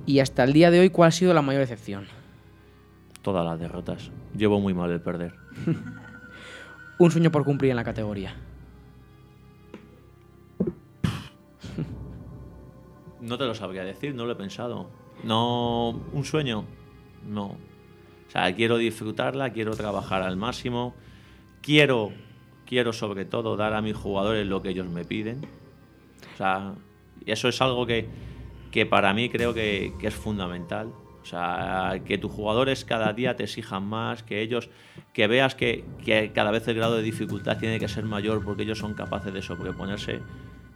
¿Y hasta el día de hoy cuál ha sido la mayor excepción? Todas las derrotas. Llevo muy mal el perder. Un sueño por cumplir en la categoría. No te lo sabría decir, no lo he pensado. No, un sueño, no. O sea, quiero disfrutarla, quiero trabajar al máximo, quiero sobre todo dar a mis jugadores lo que ellos me piden. O sea, eso es algo que para mí creo que es fundamental. O sea, que tus jugadores cada día te exijan más, que veas que cada vez el grado de dificultad tiene que ser mayor porque ellos son capaces de sobreponerse.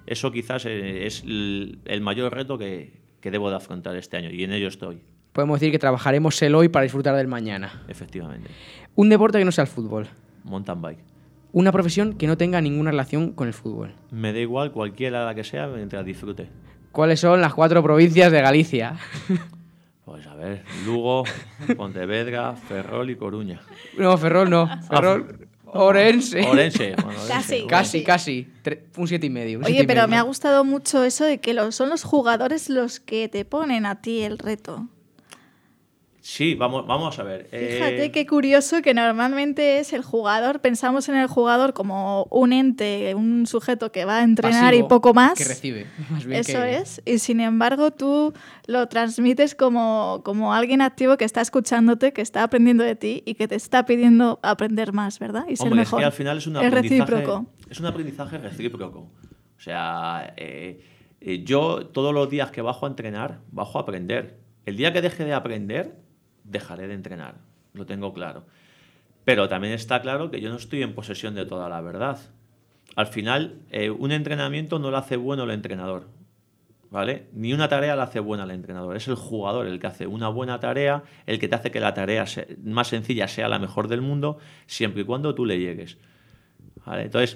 Eso quizás es el mayor reto que debo de afrontar este año, y en ello estoy. Podemos decir que trabajaremos el hoy para disfrutar del mañana. Efectivamente. Un deporte que no sea el fútbol. Mountain bike. Una profesión que no tenga ninguna relación con el fútbol. Me da igual cualquiera la que sea, mientras disfrute. ¿Cuáles son las 4 provincias de Galicia? Pues a ver, Lugo, Pontevedra, Ferrol y Coruña. No, Ferrol no. Ferrol... Orense. Bueno, Casi. Un 7,5. Oye, pero me ha gustado mucho eso de que son los jugadores los que te ponen a ti el reto. Sí, vamos a ver. Fíjate qué curioso que normalmente es el jugador, pensamos en el jugador como un ente, un sujeto que va a entrenar pasivo, y poco más. Que recibe. Más bien eso que... es. Y sin embargo tú lo transmites como alguien activo que está escuchándote, que está aprendiendo de ti y que te está pidiendo aprender más, ¿verdad? Y ser hombre, mejor. Es que al final es un aprendizaje recíproco. Es un aprendizaje recíproco. O sea, yo todos los días que bajo a entrenar, bajo a aprender. El día que deje de aprender... dejaré de entrenar, lo tengo claro. Pero también está claro que yo no estoy en posesión de toda la verdad. Al final, un entrenamiento no lo hace bueno el entrenador, ¿vale? Ni una tarea la hace buena el entrenador. Es el jugador el que hace una buena tarea, el que te hace que la tarea más sencilla sea la mejor del mundo, siempre y cuando tú le llegues, ¿vale? Entonces,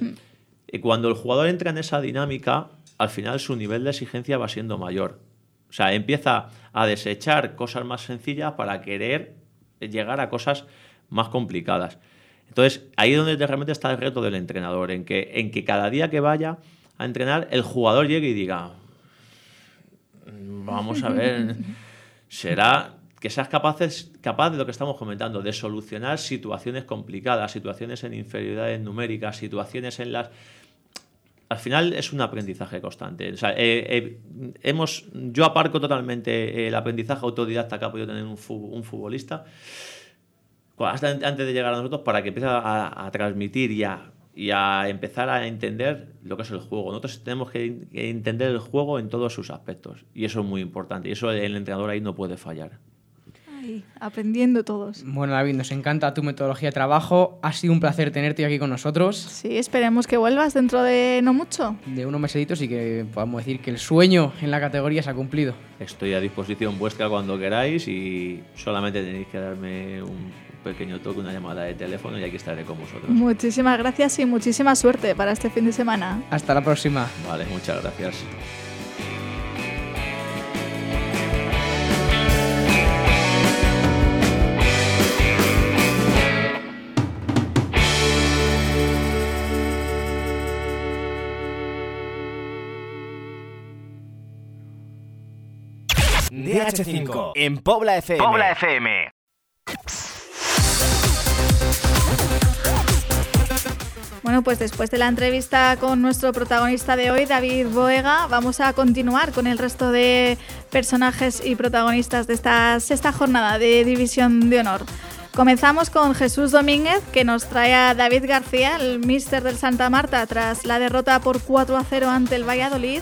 cuando el jugador entra en esa dinámica, al final su nivel de exigencia va siendo mayor. O sea, empieza a desechar cosas más sencillas para querer llegar a cosas más complicadas. Entonces, ahí es donde realmente está el reto del entrenador, en que cada día que vaya a entrenar, el jugador llegue y diga, vamos a ver, será que seas capaz de lo que estamos comentando, de solucionar situaciones complicadas, situaciones en inferioridades numéricas, situaciones en las... Al final es un aprendizaje constante. O sea, yo aparco totalmente el aprendizaje autodidacta que ha podido tener un futbolista hasta antes de llegar a nosotros para que empiece a transmitir y a empezar a entender lo que es el juego. Nosotros tenemos que entender el juego en todos sus aspectos y eso es muy importante y eso el entrenador ahí no puede fallar. Aprendiendo todos. Bueno, David, nos encanta tu metodología de trabajo. Ha sido un placer tenerte aquí con nosotros. Sí, esperemos que vuelvas dentro de no mucho. De unos meseditos y que podamos decir que el sueño en la categoría se ha cumplido. Estoy a disposición vuestra cuando queráis y solamente tenéis que darme un pequeño toque, una llamada de teléfono y aquí estaré con vosotros. Muchísimas gracias y muchísima suerte para este fin de semana. Hasta la próxima. Vale, muchas gracias. DH5 en Pobla FM. Pobla FM. Bueno, pues después de la entrevista con nuestro protagonista de hoy, David Boega, vamos a continuar con el resto de personajes y protagonistas de esta sexta jornada de División de Honor. Comenzamos con Jesús Domínguez, que nos trae a David García, el míster del Santa Marta, tras la derrota por 4-0 ante el Valladolid.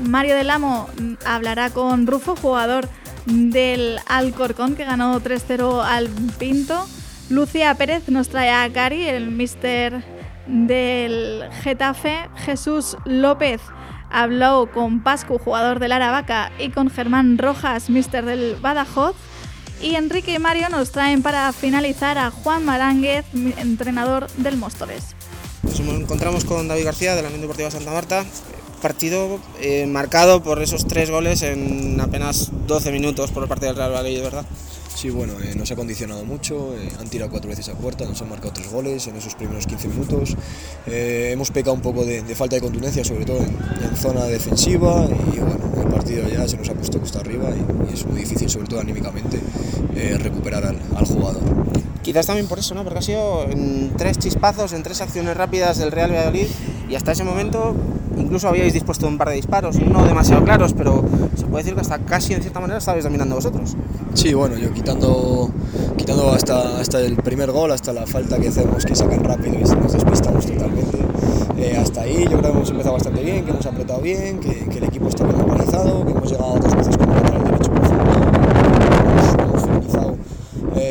Mario del Amo hablará con Rufo, jugador del Alcorcón, que ganó 3-0 al Pinto. Lucía Pérez nos trae a Cari, el míster del Getafe. Jesús López habló con Pascu, jugador del Aravaca, y con Germán Rojas, míster del Badajoz. Y Enrique y Mario nos traen para finalizar a Juan Maránguez, entrenador del Móstoles. Nos encontramos con David García, de la Unión Deportiva Santa Marta. Partido marcado por esos 3 goles en apenas 12 minutos por parte del Real Valladolid, ¿verdad? Sí, bueno, nos ha condicionado mucho, han tirado 4 veces a puerta, nos han marcado 3 goles en esos primeros 15 minutos, hemos pecado un poco de falta de contundencia, sobre todo en zona defensiva, y bueno, el partido ya se nos ha puesto cuesta arriba y es muy difícil, sobre todo anímicamente, recuperar al jugador. Quizás también por eso, ¿no? Porque ha sido en 3 chispazos, en 3 acciones rápidas del Real Valladolid, y hasta ese momento... Incluso habíais dispuesto un par de disparos, no demasiado claros, pero se puede decir que hasta casi en cierta manera estabais dominando vosotros. Sí, bueno, yo quitando hasta el primer gol, hasta la falta que hacemos, que sacan rápido y nos despistamos totalmente. Hasta ahí yo creo que hemos empezado bastante bien, que hemos apretado bien, que el equipo está bien organizado, que hemos llegado 2 veces con el lateral derecho profundo, que hemos finalizado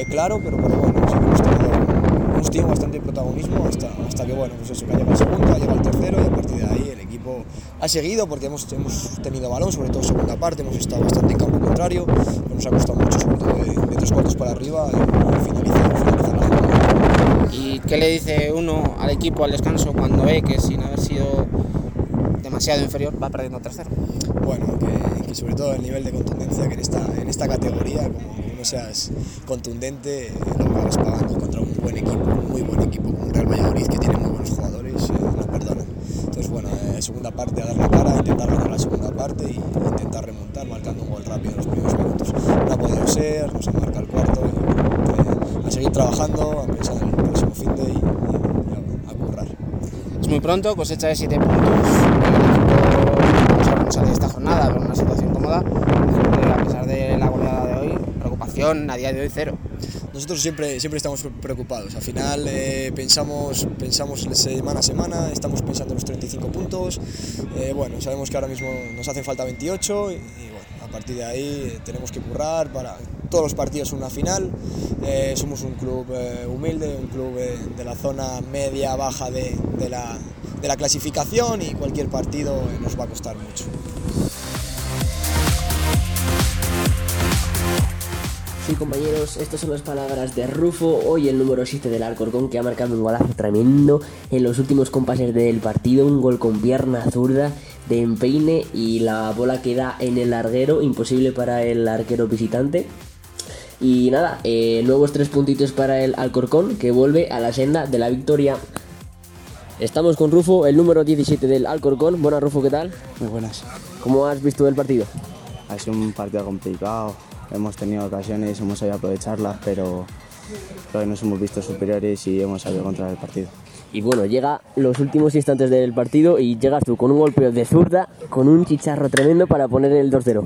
claro, pero bueno, sí que hemos tenido bastante protagonismo hasta que, bueno, pues eso, que llega el segundo, que llega el tercero y a partir de ahí el equipo ha seguido porque hemos tenido balón, sobre todo en segunda parte, hemos estado bastante en campo contrario, nos ha costado mucho, sobre todo de 3 cuartos para arriba, finalizar la jugada. ¿Y qué le dice uno al equipo al descanso cuando ve que sin haber sido demasiado inferior va perdiendo 3-0? Bueno, que sobre todo el nivel de contundencia que en esta categoría, como no seas contundente, lo acabas pagando contra un buen equipo, muy buen equipo como el Real Valladolid, que tiene muy buenos jugadores, nos perdonan. Entonces, bueno, segunda parte a dar la cara, intentar ganar la segunda parte y intentar intentar remontar marcando un gol rápido en los primeros minutos. No ha podido ser, no se marca el cuarto. A seguir trabajando, a pensar en el próximo finde y a currar. Es muy pronto, cosecha de 7 puntos. El equipo de esta jornada, pero en una situación cómoda. A pesar de la goleada de hoy, preocupación a día de hoy cero. Nosotros siempre estamos preocupados. Al final pensamos semana a semana, estamos pensando en los 35 puntos. Bueno, sabemos que ahora mismo nos hacen falta 28 y bueno, a partir de ahí tenemos que currar para todos los partidos una final. Somos un club humilde, un club de la zona media-baja de la clasificación y cualquier partido nos va a costar mucho. Sí, compañeros, estas son las palabras de Rufo, hoy el número 7 del Alcorcón, que ha marcado un golazo tremendo en los últimos compases del partido, un gol con pierna zurda de empeine y la bola queda en el larguero, imposible para el arquero visitante. Y nada, nuevos 3 puntitos para el Alcorcón, que vuelve a la senda de la victoria. Estamos con Rufo, el número 17 del Alcorcón. Buenas, Rufo, ¿qué tal? Muy buenas. ¿Cómo has visto el partido? Ha sido un partido complicado. Hemos tenido ocasiones, hemos sabido aprovecharlas, pero nos hemos visto superiores y hemos sabido controlar el partido. Y bueno, llega los últimos instantes del partido y llegas tú con un golpeo de zurda, con un chicharro tremendo para poner el 2-0.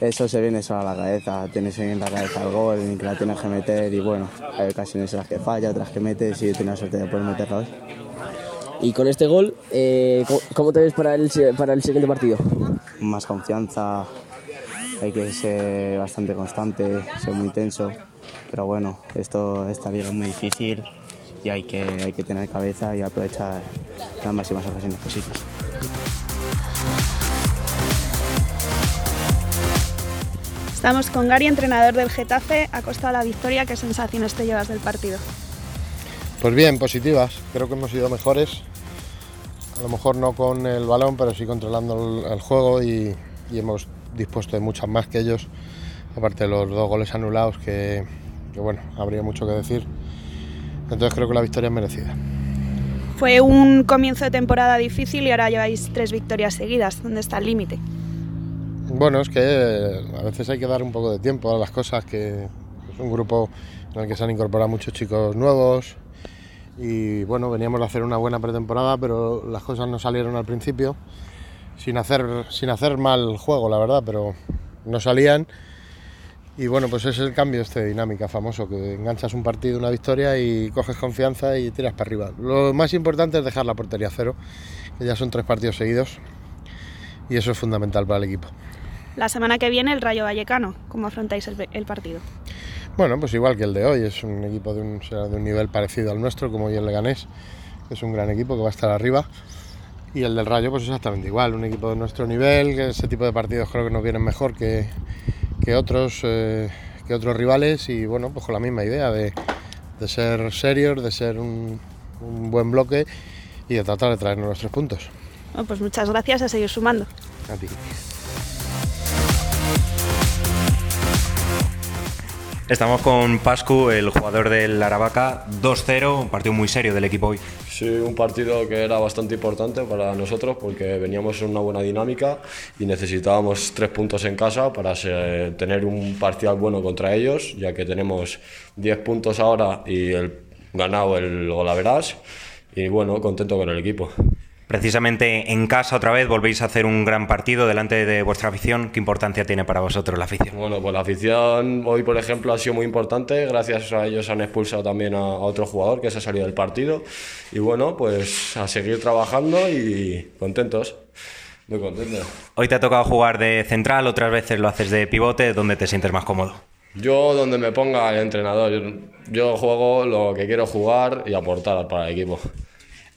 Eso se viene solo a la cabeza, tienes en la cabeza el gol, en que la tienes que meter y bueno, hay ocasiones en las que falla, otras que metes y tienes la suerte de poder meterla hoy. Y con este gol, ¿cómo te ves para el siguiente partido? Más confianza. Hay que ser bastante constante, ser muy intenso, pero bueno, esta liga es muy difícil y hay que tener cabeza y aprovechar las máximas ocasiones posibles. Estamos con Gary, entrenador del Getafe, a costa de la victoria. ¿Qué sensaciones te llevas del partido? Pues bien, positivas. Creo que hemos sido mejores, a lo mejor no con el balón, pero sí controlando el juego y hemos dispuesto de muchas más que ellos, aparte de los 2 goles anulados que bueno, habría mucho que decir. Entonces creo que la victoria es merecida. Fue un comienzo de temporada difícil y ahora lleváis 3 victorias seguidas. ¿Dónde está el límite? Bueno, es que a veces hay que dar un poco de tiempo a las cosas, que es un grupo en el que se han incorporado muchos chicos nuevos y bueno, veníamos de hacer una buena pretemporada, pero las cosas no salieron al principio. Sin hacer mal juego, la verdad, pero no salían. Y bueno, pues es el cambio de dinámica famoso, que enganchas un partido, una victoria y coges confianza y tiras para arriba. Lo más importante es dejar la portería cero, que ya son 3 partidos seguidos y eso es fundamental para el equipo. La semana que viene el Rayo Vallecano, ¿cómo afrontáis el partido? Bueno, pues igual que el de hoy, es un equipo de un nivel parecido al nuestro, como hoy el Leganés, que es un gran equipo que va a estar arriba. Y el del Rayo pues exactamente igual, un equipo de nuestro nivel, que ese tipo de partidos creo que nos vienen mejor que otros rivales y bueno, pues con la misma idea de ser serios, de ser un buen bloque y de tratar de traernos los 3 puntos. Bueno, pues muchas gracias, a seguir sumando. A ti. Estamos con Pascu, el jugador del Aravaca. 2-0, un partido muy serio del equipo hoy. Sí, un partido que era bastante importante para nosotros porque veníamos en una buena dinámica y necesitábamos 3 puntos en casa para tener un parcial bueno contra ellos, ya que tenemos 10 puntos ahora y ganado el golaveras y bueno, contento con el equipo. Precisamente en casa otra vez volvéis a hacer un gran partido delante de vuestra afición. ¿Qué importancia tiene para vosotros la afición? Bueno, pues la afición hoy, por ejemplo, ha sido muy importante. Gracias a ellos han expulsado también a otro jugador que se ha salido del partido. Y bueno, pues a seguir trabajando y contentos. Muy contentos. Hoy te ha tocado jugar de central, otras veces lo haces de pivote. ¿Dónde te sientes más cómodo? Yo donde me ponga el entrenador. Yo juego lo que quiero jugar y aportar para el equipo.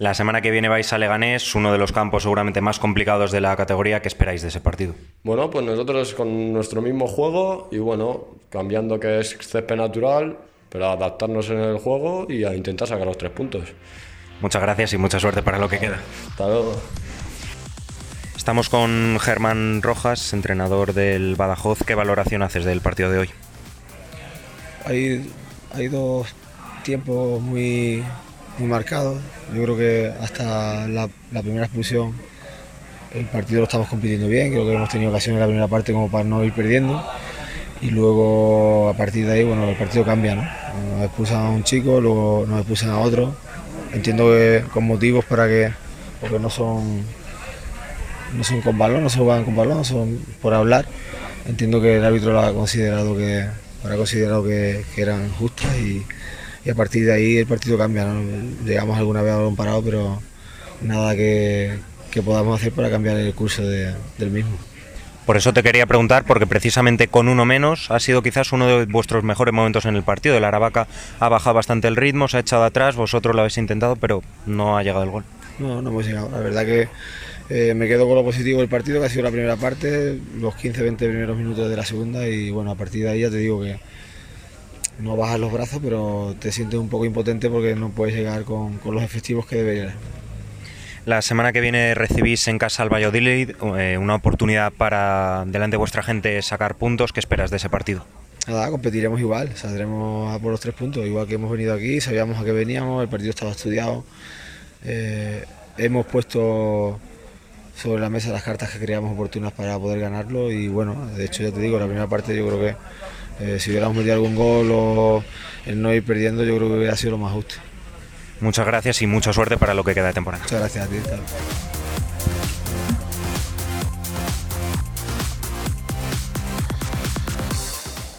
La semana que viene vais a Leganés, uno de los campos seguramente más complicados de la categoría. ¿Qué esperáis de ese partido? Bueno, pues nosotros con nuestro mismo juego y bueno, cambiando que es césped natural, pero adaptarnos en el juego y a intentar sacar los 3 puntos. Muchas gracias y mucha suerte para lo que queda. Hasta luego. Estamos con Germán Rojas, entrenador del Badajoz. ¿Qué valoración haces del partido de hoy? Hay 2 tiempos muy marcado. Yo creo que hasta la primera expulsión El partido lo estamos compitiendo bien, creo que hemos tenido ocasiones en la primera parte como para no ir perdiendo. Y luego a partir de ahí, bueno, el partido cambia, ¿no? Nos expulsan a un chico, luego nos expulsan a otro. Entiendo que con motivos para que, porque no son con balón, no se juegan con balón, son por hablar. Entiendo que el árbitro lo ha considerado que eran justas y a partir de ahí el partido cambia, ¿no? Llegamos alguna vez a balón parado, pero nada que podamos hacer para cambiar el curso del mismo. Por eso te quería preguntar, porque precisamente con uno menos ha sido quizás uno de vuestros mejores momentos en el partido. El Aravaca ha bajado bastante el ritmo, se ha echado atrás, vosotros lo habéis intentado, pero no ha llegado el gol. No hemos llegado. La verdad que me quedo con lo positivo del partido, que ha sido la primera parte, los 15-20 primeros minutos de la segunda, y bueno, a partir de ahí ya te digo que no bajas los brazos, pero te sientes un poco impotente porque no puedes llegar con los efectivos que deberías. La semana que viene recibís en casa al Valladolid, una oportunidad para, delante de vuestra gente, sacar puntos. ¿Qué esperas de ese partido? Nada, competiremos igual, saldremos a por los 3 puntos, igual que hemos venido aquí, sabíamos a qué veníamos, el partido estaba estudiado. Hemos puesto sobre la mesa las cartas que creíamos oportunas para poder ganarlo y bueno, de hecho ya te digo, la primera parte yo creo que si hubiéramos metido algún gol o el no ir perdiendo, yo creo que hubiera sido lo más justo. Muchas gracias y mucha suerte para lo que queda de temporada. Muchas gracias a ti.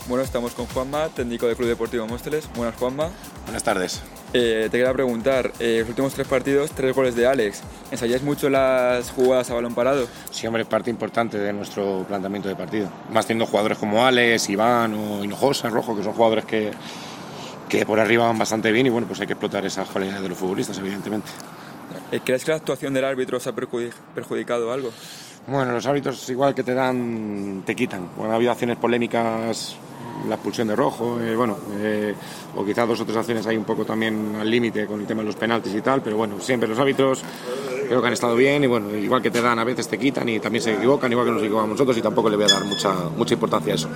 Bueno, estamos con Juanma, técnico del Club Deportivo Móstoles. Buenas, Juanma. Buenas tardes. Te quería preguntar, los últimos 3 partidos, 3 goles de Alex. ¿Ensayáis mucho las jugadas a balón parado? Sí, hombre, es parte importante de nuestro planteamiento de partido. Más teniendo jugadores como Alex, Iván o Hinojosa, Rojo, que son jugadores que por arriba van bastante bien y bueno, pues hay que explotar esas cualidades de los futbolistas, evidentemente. ¿Crees que la actuación del árbitro os ha perjudicado algo? Bueno, los árbitros igual que te dan, te quitan. Bueno, ha habido acciones polémicas, la expulsión de Rojo, o quizás 2 o 3 acciones ahí un poco también al límite con el tema de los penaltis y tal, pero bueno, siempre los árbitros creo que han estado bien y bueno, igual que te dan a veces te quitan y también se equivocan, igual que nos equivocamos nosotros y tampoco le voy a dar mucha importancia a eso.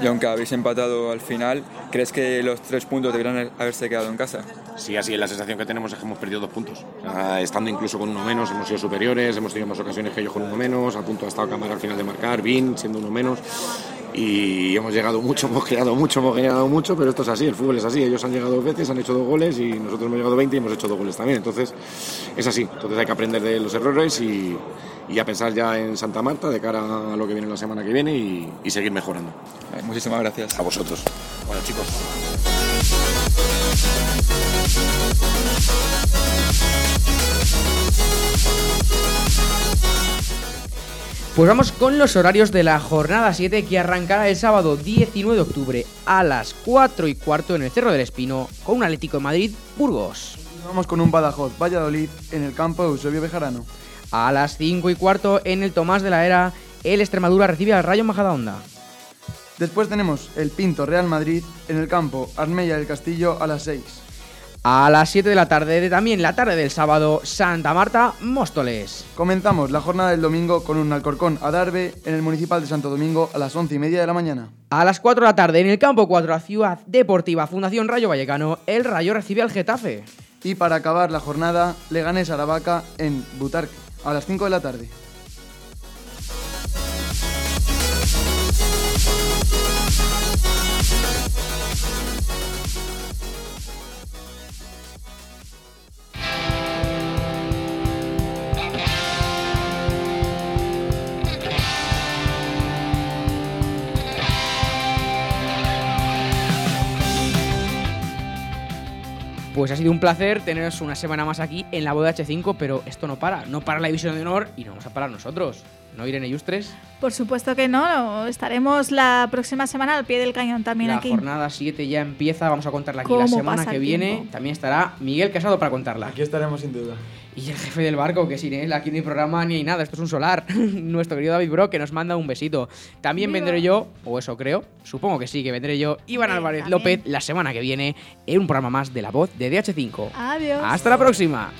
Y aunque habéis empatado al final, ¿crees que los 3 puntos deberían haberse quedado en casa? Sí, así es, la sensación que tenemos es que hemos perdido 2 puntos. O sea, estando incluso con 1 menos, hemos sido superiores, hemos tenido más ocasiones que ellos con 1 menos, a punto ha estado Cámara al final de marcar, Vin siendo 1 menos. Y hemos llegado mucho, hemos creado mucho, pero esto es así, el fútbol es así. Ellos han llegado 2 veces, han hecho 2 goles y nosotros hemos llegado 20 y hemos hecho 2 goles también. Entonces, es así. Entonces hay que aprender de los errores y a pensar ya en Santa Marta de cara a lo que viene la semana que viene y seguir mejorando. Muchísimas gracias. A vosotros. Bueno, chicos. Pues vamos con los horarios de la jornada 7 que arrancará el sábado 19 de octubre a las 4:15 en el Cerro del Espino con un Atlético de Madrid, Burgos. Vamos con un Badajoz, Valladolid en el campo de Eusebio Bejarano. A las 5:15 en el Tomás de la Era, el Extremadura recibe al Rayo Majadahonda. Después tenemos el Pinto Real Madrid en el campo Armella del Castillo a las 6. A las 7 de la tarde, también la tarde del sábado, Santa Marta, Móstoles. Comenzamos la jornada del domingo con un Alcorcón Adarve en el Municipal de Santo Domingo a las 11:30 de la mañana. A las 4 de la tarde, en el campo 4, a Ciudad Deportiva Fundación Rayo Vallecano, el Rayo recibe al Getafe. Y para acabar la jornada, Leganés Aravaca en Butarque a las 5 de la tarde. Pues ha sido un placer teneros una semana más aquí en la boda DH5, pero esto no para la división de honor y no vamos a parar nosotros, ¿no, Irene Yustres? Por supuesto que no, estaremos la próxima semana al pie del cañón también la aquí. La jornada 7 ya empieza, vamos a contarla aquí la semana que viene, también estará Miguel Casado para contarla. Aquí estaremos sin duda. Y el jefe del barco, que sin él aquí no hay programa ni hay nada, esto es un solar. Nuestro querido David Bro, que nos manda un besito. También vendré yo, o eso creo, supongo que sí, que vendré yo, Iván Álvarez López, la semana que viene en un programa más de La Voz de DH5. Adiós. Hasta la próxima.